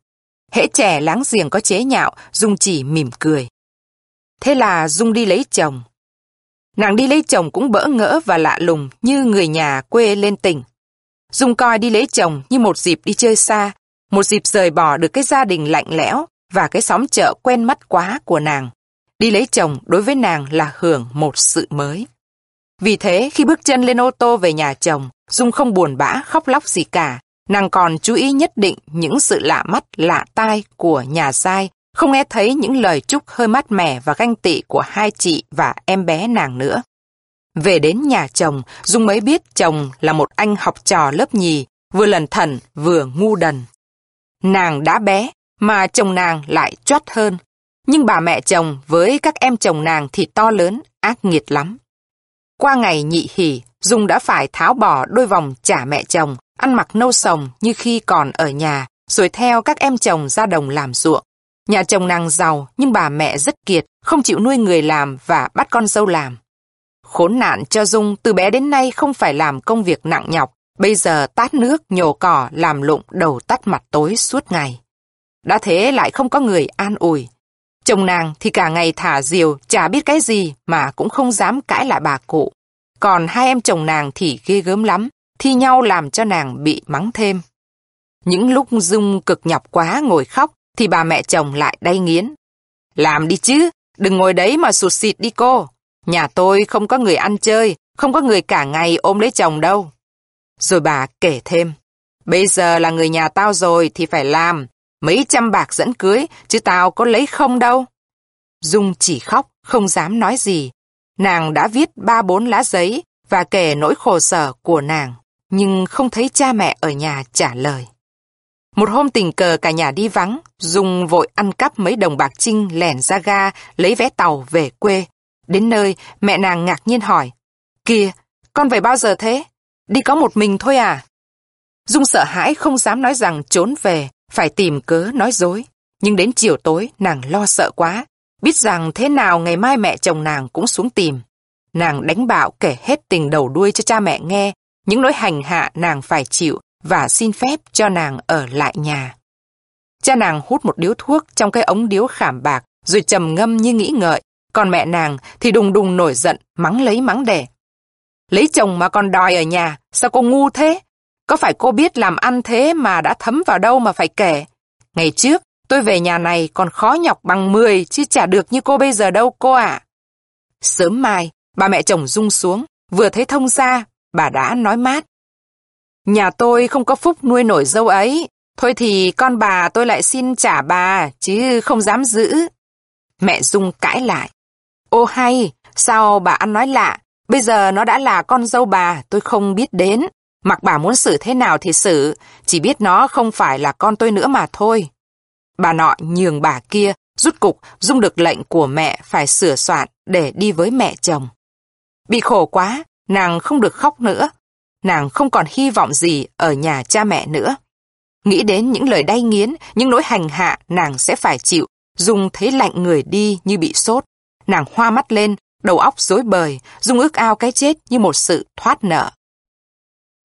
Hễ trẻ láng giềng có chế nhạo, Dung chỉ mỉm cười. Thế là Dung đi lấy chồng. Nàng đi lấy chồng cũng bỡ ngỡ và lạ lùng như người nhà quê lên tỉnh. Dung coi đi lấy chồng như một dịp đi chơi xa, một dịp rời bỏ được cái gia đình lạnh lẽo và cái xóm chợ quen mắt quá của nàng. Đi lấy chồng đối với nàng là hưởng một sự mới. Vì thế khi bước chân lên ô tô về nhà chồng, Dung không buồn bã khóc lóc gì cả. Nàng còn chú ý nhất định những sự lạ mắt lạ tai của nhà giai, không nghe thấy những lời chúc hơi mát mẻ và ganh tị của hai chị và em bé nàng nữa. Về đến nhà chồng, Dung mới biết chồng là một anh học trò lớp nhì, vừa lẩn thẩn vừa ngu đần. Nàng đã bé mà chồng nàng lại choắt hơn. Nhưng bà mẹ chồng với các em chồng nàng thì to lớn, ác nghiệt lắm. Qua ngày nhị hỷ, Dung đã phải tháo bỏ đôi vòng trả mẹ chồng, ăn mặc nâu sồng như khi còn ở nhà, rồi theo các em chồng ra đồng làm ruộng. Nhà chồng nàng giàu nhưng bà mẹ rất kiệt, không chịu nuôi người làm và bắt con dâu làm. Khốn nạn cho Dung, từ bé đến nay không phải làm công việc nặng nhọc, bây giờ tát nước, nhổ cỏ, làm lụng đầu tắt mặt tối suốt ngày. Đã thế lại không có người an ủi. Chồng nàng thì cả ngày thả diều, chả biết cái gì mà cũng không dám cãi lại bà cụ. Còn hai em chồng nàng thì ghê gớm lắm, thi nhau làm cho nàng bị mắng thêm. Những lúc Dung cực nhọc quá ngồi khóc thì bà mẹ chồng lại đay nghiến. Làm đi chứ, đừng ngồi đấy mà sụt sịt đi cô. Nhà tôi không có người ăn chơi, không có người cả ngày ôm lấy chồng đâu. Rồi bà kể thêm, bây giờ là người nhà tao rồi thì phải làm. Mấy trăm bạc dẫn cưới, chứ tao có lấy không đâu. Dung chỉ khóc, không dám nói gì. Nàng đã viết ba bốn lá giấy và kể nỗi khổ sở của nàng, nhưng không thấy cha mẹ ở nhà trả lời. Một hôm tình cờ cả nhà đi vắng, Dung vội ăn cắp mấy đồng bạc trinh lẻn ra ga, lấy vé tàu về quê. Đến nơi, mẹ nàng ngạc nhiên hỏi, kìa, con về bao giờ thế? Đi có một mình thôi à? Dung sợ hãi không dám nói rằng trốn về, phải tìm cớ nói dối. Nhưng đến chiều tối nàng lo sợ quá, biết rằng thế nào ngày mai mẹ chồng nàng cũng xuống tìm. nàng đánh bạo kể hết tình đầu đuôi cho cha mẹ nghe, những nỗi hành hạ nàng phải chịu và xin phép cho nàng ở lại nhà. Cha nàng hút một điếu thuốc trong cái ống điếu khảm bạc rồi trầm ngâm như nghĩ ngợi, còn mẹ nàng thì đùng đùng nổi giận, mắng lấy mắng đẻ. Lấy chồng mà còn đòi ở nhà, sao cô ngu thế? Có phải cô biết làm ăn thế mà đã thấm vào đâu mà phải kể? Ngày trước, tôi về nhà này còn khó nhọc bằng mười chứ chả được như cô bây giờ đâu cô ạ. À. Sớm mai, bà mẹ chồng rung xuống, vừa thấy thông gia, bà đã nói mát. Nhà tôi không có phúc nuôi nổi dâu ấy, thôi thì con bà tôi lại xin trả bà, chứ không dám giữ. Mẹ Dung cãi lại. Ô hay, sao bà ăn nói lạ, bây giờ nó đã là con dâu bà, tôi không biết đến. Mặc bà muốn xử thế nào thì xử, chỉ biết nó không phải là con tôi nữa mà thôi. Bà nọ nhường bà kia, rút cục Dung được lệnh của mẹ phải sửa soạn để đi với mẹ chồng. Bị khổ quá, nàng không được khóc nữa. Nàng không còn hy vọng gì ở nhà cha mẹ nữa. Nghĩ đến những lời đay nghiến, những nỗi hành hạ nàng sẽ phải chịu, Dung thấy lạnh người đi như bị sốt. Nàng hoa mắt lên, đầu óc rối bời, Dung ước ao cái chết như một sự thoát nợ.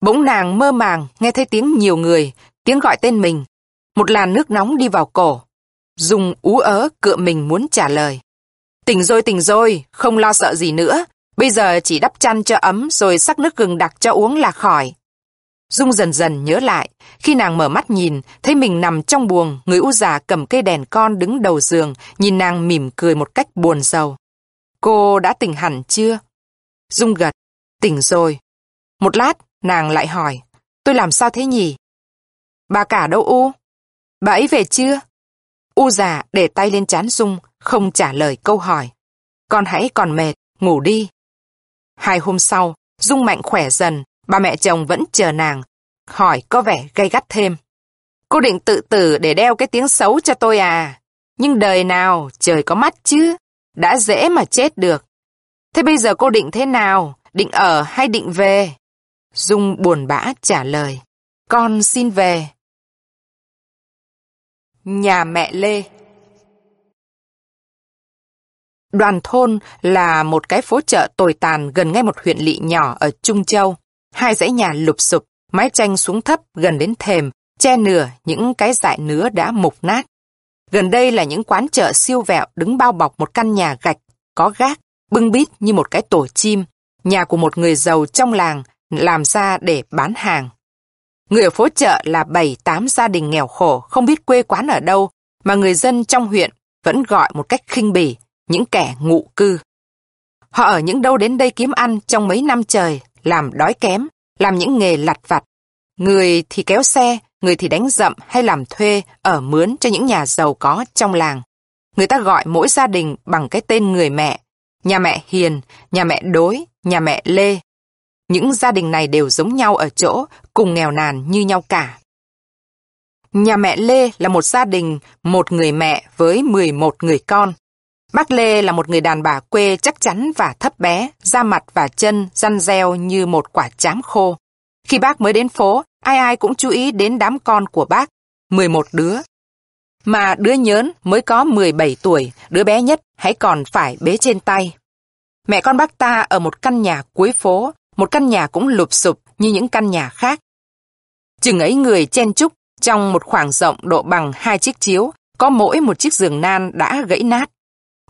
Bỗng nàng mơ màng, nghe thấy tiếng nhiều người, tiếng gọi tên mình. Một làn nước nóng đi vào cổ. Dung ú ớ cựa mình muốn trả lời. Tỉnh rồi, tỉnh rồi, không lo sợ gì nữa. Bây giờ chỉ đắp chăn cho ấm rồi sắc nước gừng đặc cho uống là khỏi. Dung dần dần nhớ lại. Khi nàng mở mắt nhìn, thấy mình nằm trong buồng, người u già cầm cây đèn con đứng đầu giường, nhìn nàng mỉm cười một cách buồn rầu. Cô đã tỉnh hẳn chưa? Dung gật. Tỉnh rồi. Một lát, nàng lại hỏi. Tôi làm sao thế nhỉ? Bà cả đâu U? Bà ấy về chưa? U già để tay lên trán Dung, không trả lời câu hỏi. Con hãy còn mệt, ngủ đi. Hai hôm sau, Dung mạnh khỏe dần, bà mẹ chồng vẫn chờ nàng. Hỏi có vẻ gay gắt thêm. Cô định tự tử để đeo cái tiếng xấu cho tôi à? Nhưng đời nào trời có mắt chứ, đã dễ mà chết được. Thế bây giờ cô định thế nào? Định ở hay định về? Dung buồn bã trả lời. Con xin về. Nhà mẹ Lê. Đoàn Thôn là một cái phố chợ tồi tàn gần ngay một huyện lỵ nhỏ ở Trung Châu. Hai dãy nhà lụp xụp, mái tranh xuống thấp gần đến thềm, che nửa những cái dại nứa đã mục nát. Gần đây là những quán chợ siêu vẹo đứng bao bọc một căn nhà gạch, có gác, bưng bít như một cái tổ chim, nhà của một người giàu trong làng làm ra để bán hàng. Người ở phố chợ là bảy tám gia đình nghèo khổ không biết quê quán ở đâu mà người dân trong huyện vẫn gọi một cách khinh bỉ những kẻ ngụ cư. Họ ở những đâu đến đây kiếm ăn trong mấy năm trời, làm đói kém, làm những nghề lặt vặt. Người thì kéo xe, người thì đánh dậm hay làm thuê ở mướn cho những nhà giàu có trong làng. Người ta gọi mỗi gia đình bằng cái tên người mẹ, nhà mẹ Hiền, nhà mẹ Đối, nhà mẹ Lê. Những gia đình này đều giống nhau ở chỗ, cùng nghèo nàn như nhau cả. Nhà mẹ Lê là một gia đình, một người mẹ với mười một người con. Bác Lê là một người đàn bà quê chắc chắn và thấp bé, da mặt và chân răn reo như một quả trám khô. Khi bác mới đến phố, ai ai cũng chú ý đến đám con của bác, mười một đứa. Mà đứa nhớn mới có mười bảy tuổi, đứa bé nhất hãy còn phải bế trên tay. Mẹ con bác ta ở một căn nhà cuối phố, một căn nhà cũng lụp xụp như những căn nhà khác. Chừng ấy người chen chúc, trong một khoảng rộng độ bằng hai chiếc chiếu, có mỗi một chiếc giường nan đã gãy nát.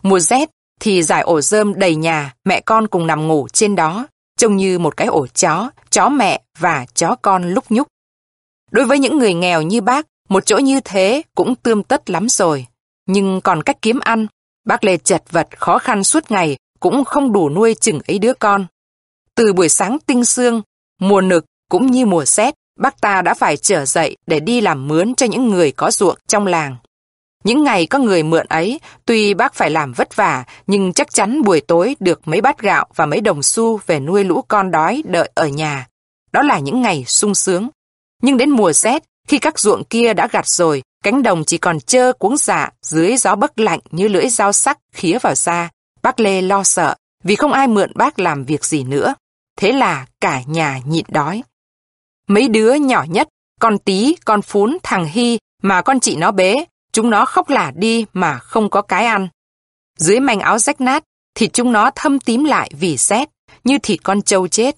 Mùa rét thì dải ổ rơm đầy nhà, mẹ con cùng nằm ngủ trên đó, trông như một cái ổ chó, chó mẹ và chó con lúc nhúc. Đối với những người nghèo như bác, một chỗ như thế cũng tươm tất lắm rồi. Nhưng còn cách kiếm ăn, bác Lê chật vật khó khăn suốt ngày cũng không đủ nuôi chừng ấy đứa con. Từ buổi sáng tinh sương, mùa nực cũng như mùa rét, bác ta đã phải trở dậy để đi làm mướn cho những người có ruộng trong làng. Những ngày có người mượn ấy, tuy bác phải làm vất vả, nhưng chắc chắn buổi tối được mấy bát gạo và mấy đồng xu về nuôi lũ con đói đợi ở nhà. Đó là những ngày sung sướng. Nhưng đến mùa rét, khi các ruộng kia đã gặt rồi, cánh đồng chỉ còn trơ cuống rạ dưới gió bấc lạnh như lưỡi dao sắc khía vào da. Bác Lê lo sợ vì không ai mượn bác làm việc gì nữa. Thế là cả nhà nhịn đói. Mấy đứa nhỏ nhất, con Tí, con Phún, thằng Hy mà con chị nó bế, chúng nó khóc lả đi mà không có cái ăn. Dưới manh áo rách nát, thịt chúng nó thâm tím lại vì rét, như thịt con trâu chết.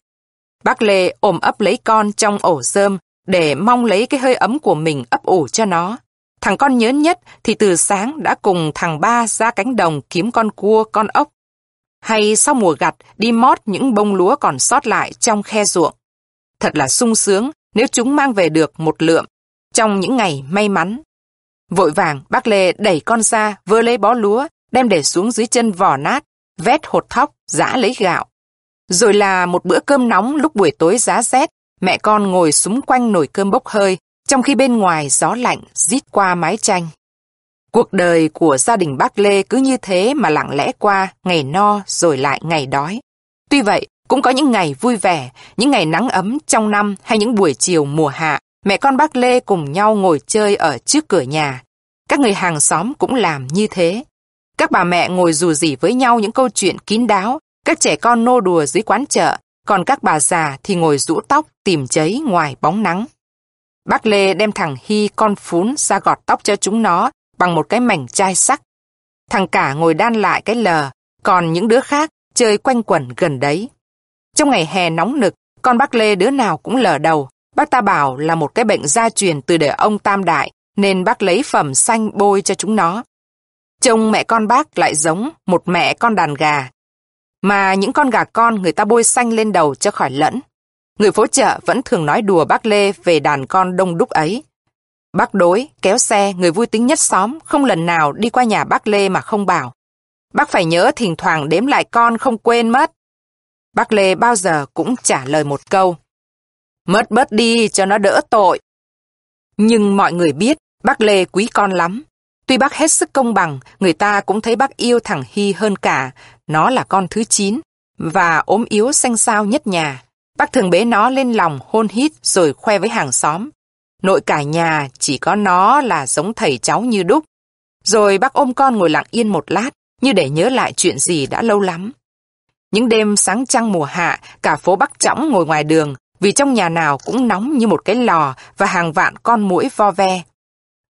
Bác Lê ôm ấp lấy con trong ổ rơm để mong lấy cái hơi ấm của mình ấp ủ cho nó. Thằng con nhớ nhất thì từ sáng đã cùng thằng ba ra cánh đồng kiếm con cua, con ốc, hay sau mùa gặt đi mót những bông lúa còn sót lại trong khe ruộng. Thật là sung sướng nếu chúng mang về được một lượm trong những ngày may mắn. Vội vàng bác Lê đẩy con ra vơ lấy bó lúa, đem để xuống dưới chân vò nát, vét hột thóc, giã lấy gạo. Rồi là một bữa cơm nóng lúc buổi tối giá rét, mẹ con ngồi súng quanh nồi cơm bốc hơi, trong khi bên ngoài gió lạnh rít qua mái tranh. Cuộc đời của gia đình bác Lê cứ như thế mà lặng lẽ qua, ngày no rồi lại ngày đói. Tuy vậy, cũng có những ngày vui vẻ, những ngày nắng ấm trong năm hay những buổi chiều mùa hạ, mẹ con bác Lê cùng nhau ngồi chơi ở trước cửa nhà. Các người hàng xóm cũng làm như thế. Các bà mẹ ngồi rù rỉ với nhau những câu chuyện kín đáo, các trẻ con nô đùa dưới quán chợ, còn các bà già thì ngồi rũ tóc tìm cháy ngoài bóng nắng. Bác Lê đem thằng Hy con Phún ra gọt tóc cho chúng nó bằng một cái mảnh chai sắc. Thằng Cả ngồi đan lại cái lờ, còn những đứa khác chơi quanh quẩn gần đấy. Trong ngày hè nóng nực, con bác Lê đứa nào cũng lờ đầu. Bác ta bảo là một cái bệnh gia truyền từ đời ông Tam Đại, nên bác lấy phẩm xanh bôi cho chúng nó. Trông mẹ con bác lại giống một mẹ con đàn gà, mà những con gà con người ta bôi xanh lên đầu cho khỏi lẫn. Người phố chợ vẫn thường nói đùa bác Lê về đàn con đông đúc ấy. Bác Đối, kéo xe, người vui tính nhất xóm, không lần nào đi qua nhà bác Lê mà không bảo: "Bác phải nhớ thỉnh thoảng đếm lại con không quên mất." Bác Lê bao giờ cũng trả lời một câu: "Mất bớt đi cho nó đỡ tội." Nhưng mọi người biết bác Lê quý con lắm. Tuy bác hết sức công bằng, người ta cũng thấy bác yêu thằng Hy hơn cả. Nó là con thứ chín và ốm yếu xanh xao nhất nhà. Bác thường bế nó lên lòng hôn hít rồi khoe với hàng xóm: "Nội cả nhà chỉ có nó là giống thầy cháu như đúc." Rồi bác ôm con ngồi lặng yên một lát, như để nhớ lại chuyện gì đã lâu lắm. Những đêm sáng trăng mùa hạ, cả phố Bắc Trõng ngồi ngoài đường, vì trong nhà nào cũng nóng như một cái lò và hàng vạn con muỗi vo ve.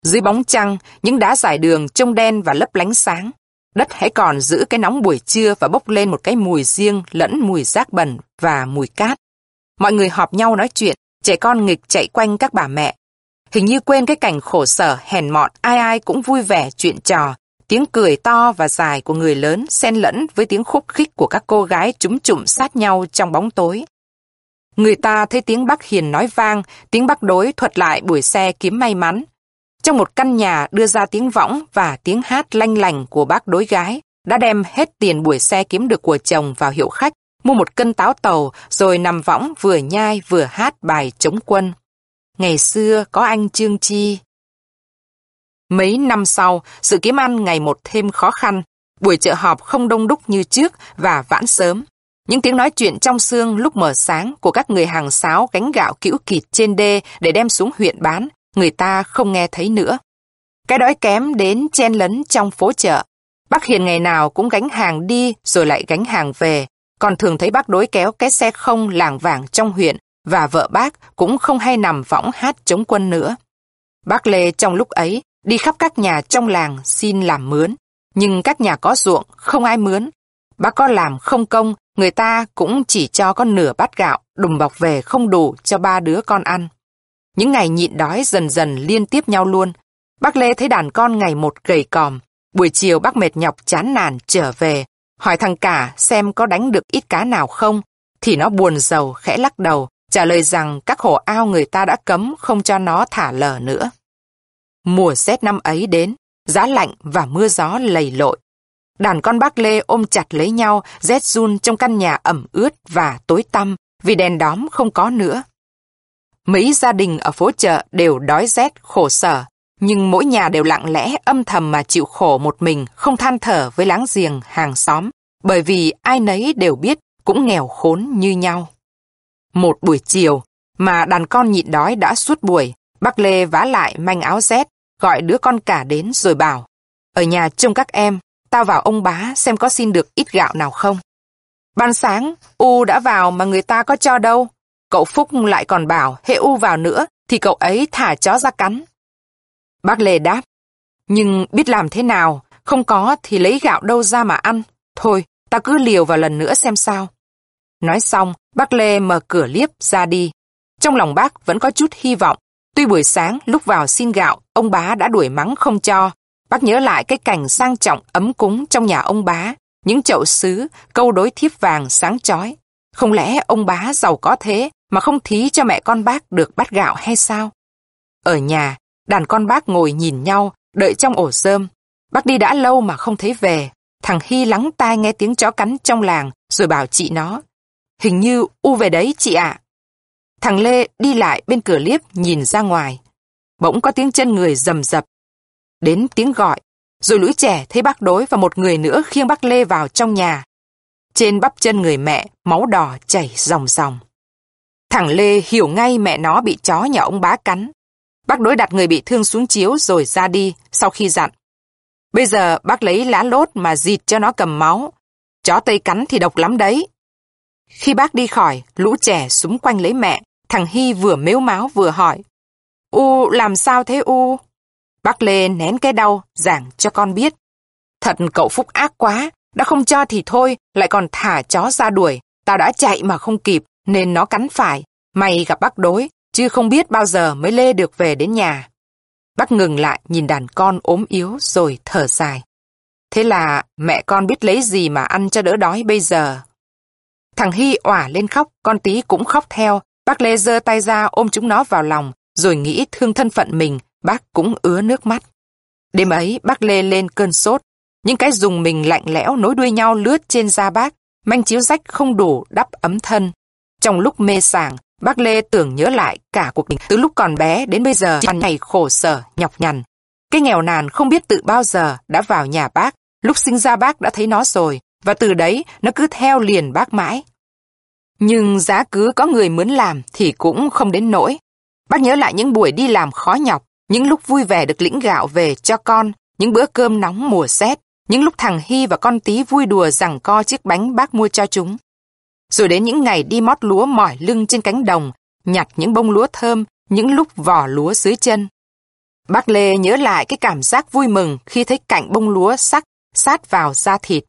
Dưới bóng trăng, những đá dải đường trông đen và lấp lánh sáng. Đất hãy còn giữ cái nóng buổi trưa và bốc lên một cái mùi riêng lẫn mùi rác bẩn và mùi cát. Mọi người họp nhau nói chuyện, trẻ con nghịch chạy quanh các bà mẹ. Hình như quên cái cảnh khổ sở, hèn mọn, ai ai cũng vui vẻ chuyện trò. Tiếng cười to và dài của người lớn xen lẫn với tiếng khúc khích của các cô gái chúm chụm sát nhau trong bóng tối. Người ta thấy tiếng bác Hiền nói vang, tiếng bác Đối thuật lại buổi xe kiếm may mắn. Trong một căn nhà đưa ra tiếng võng và tiếng hát lanh lành của bác Đối gái, đã đem hết tiền buổi xe kiếm được của chồng vào hiệu khách, mua một cân táo tàu rồi nằm võng vừa nhai vừa hát bài Chống Quân: "Ngày xưa có anh Trương Chi." Mấy năm sau, sự kiếm ăn ngày một thêm khó khăn, buổi chợ họp không đông đúc như trước và vãn sớm. Những tiếng nói chuyện trong sương lúc mở sáng của các người hàng sáo gánh gạo cữu kịt trên đê để đem xuống huyện bán, người ta không nghe thấy nữa. Cái đói kém đến chen lấn trong phố chợ. Bác Hiền ngày nào cũng gánh hàng đi rồi lại gánh hàng về, còn thường thấy bác Đối kéo cái xe không lảng vảng trong huyện, và vợ bác cũng không hay nằm võng hát Chống Quân nữa. Bác Lê trong lúc ấy đi khắp các nhà trong làng xin làm mướn, nhưng các nhà có ruộng không ai mướn. Bác có làm không công, người ta cũng chỉ cho con nửa bát gạo đùm bọc về không đủ cho ba đứa con ăn. Những ngày nhịn đói dần dần liên tiếp nhau luôn. Bác Lê thấy đàn con ngày một gầy còm. Buổi chiều bác mệt nhọc chán nản trở về, hỏi thằng Cả xem có đánh được ít cá nào không, thì nó buồn rầu khẽ lắc đầu, trả lời rằng các hồ ao người ta đã cấm không cho nó thả lở nữa. Mùa rét năm ấy đến, giá lạnh và mưa gió lầy lội. Đàn con bác Lê ôm chặt lấy nhau, rét run trong căn nhà ẩm ướt và tối tăm vì đèn đóm không có nữa. Mấy gia đình ở phố chợ đều đói rét khổ sở, nhưng mỗi nhà đều lặng lẽ âm thầm mà chịu khổ một mình, không than thở với láng giềng hàng xóm, bởi vì ai nấy đều biết cũng nghèo khốn như nhau. Một buổi chiều mà đàn con nhịn đói đã suốt buổi, bác Lê vá lại manh áo rét, gọi đứa con Cả đến rồi bảo: "Ở nhà trông các em, tao vào ông bá xem có xin được ít gạo nào không." Ban sáng U đã vào mà người ta có cho đâu. Cậu Phúc lại còn bảo hễ U vào nữa thì cậu ấy thả chó ra cắn. Bác Lê đáp: "Nhưng biết làm thế nào, không có thì lấy gạo đâu ra mà ăn. Thôi, ta cứ liều vào lần nữa xem sao. Nói xong, bác Lê mở cửa liếp ra đi. Trong lòng bác vẫn có chút hy vọng. Tuy buổi sáng lúc vào xin gạo, ông Bá đã đuổi mắng không cho. Bác nhớ lại cái cảnh sang trọng ấm cúng trong nhà ông Bá, những chậu sứ, câu đối thiếp vàng sáng chói. Không lẽ ông Bá giàu có thế mà không thí cho mẹ con bác được bát gạo hay sao? Ở nhà, đàn con bác ngồi nhìn nhau, đợi trong ổ rơm. Bác đi đã lâu mà không thấy về. Thằng Hy lắng tai nghe tiếng chó cắn trong làng rồi bảo chị nó. Hình như U về đấy chị ạ. À. Thằng Lê đi lại bên cửa liếp nhìn ra ngoài. Bỗng có tiếng chân người rầm rập. Đến tiếng gọi. Rồi lũ trẻ thấy bác Đối và một người nữa khiêng bác Lê vào trong nhà. Trên bắp chân người mẹ, máu đỏ chảy ròng ròng. Thằng Lê hiểu ngay mẹ nó bị chó nhà ông Bá cắn. Bác Đối đặt người bị thương xuống chiếu rồi ra đi sau khi dặn. Bây giờ bác lấy lá lốt mà dịt cho nó cầm máu. Chó Tây cắn thì độc lắm đấy. Khi bác đi khỏi, lũ trẻ xúm quanh lấy mẹ. Thằng Hy vừa mếu máo vừa hỏi. U làm sao thế U? Bác Lê nén cái đau, giảng cho con biết. Thật cậu Phúc ác quá, đã không cho thì thôi, lại còn thả chó ra đuổi. Tao đã chạy mà không kịp, nên nó cắn phải. Mày gặp bác Đối, chứ không biết bao giờ mới Lê được về đến nhà. Bác ngừng lại nhìn đàn con ốm yếu rồi thở dài. Thế là mẹ con biết lấy gì mà ăn cho đỡ đói bây giờ. Thằng Hy òa lên khóc, con Tí cũng khóc theo. Bác Lê giơ tay ra ôm chúng nó vào lòng, rồi nghĩ thương thân phận mình, bác cũng ứa nước mắt. Đêm ấy, bác Lê lên cơn sốt. Những cái rùng mình lạnh lẽo nối đuôi nhau lướt trên da bác, manh chiếu rách không đủ đắp ấm thân. Trong lúc mê sảng, bác Lê tưởng nhớ lại cả cuộc đời từ lúc còn bé đến bây giờ, hàng ngày khổ sở, nhọc nhằn. Cái nghèo nàn không biết từ bao giờ đã vào nhà bác, lúc sinh ra bác đã thấy nó rồi, và từ đấy nó cứ theo liền bác mãi. Nhưng giá cứ có người mướn làm thì cũng không đến nỗi. Bác nhớ lại những buổi đi làm khó nhọc, những lúc vui vẻ được lĩnh gạo về cho con, những bữa cơm nóng mùa rét, những lúc thằng Hy và con Tí vui đùa giằng co chiếc bánh bác mua cho chúng. Rồi đến những ngày đi mót lúa mỏi lưng trên cánh đồng, nhặt những bông lúa thơm, những lúc vỏ lúa dưới chân. Bác Lê nhớ lại cái cảm giác vui mừng khi thấy cạnh bông lúa sắc sát vào da thịt.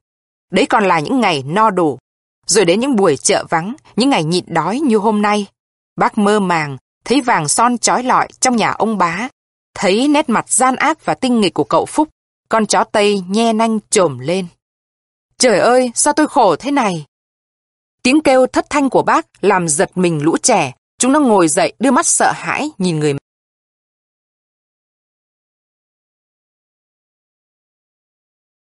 Đấy còn là những ngày no đủ. Rồi đến những buổi chợ vắng, những ngày nhịn đói như hôm nay. Bác mơ màng, thấy vàng son chói lọi trong nhà ông Bá, thấy nét mặt gian ác và tinh nghịch của cậu Phúc, con chó Tây nhe nanh chồm lên. Trời ơi, sao tôi khổ thế này? Tiếng kêu thất thanh của bác làm giật mình lũ trẻ, chúng nó ngồi dậy đưa mắt sợ hãi nhìn người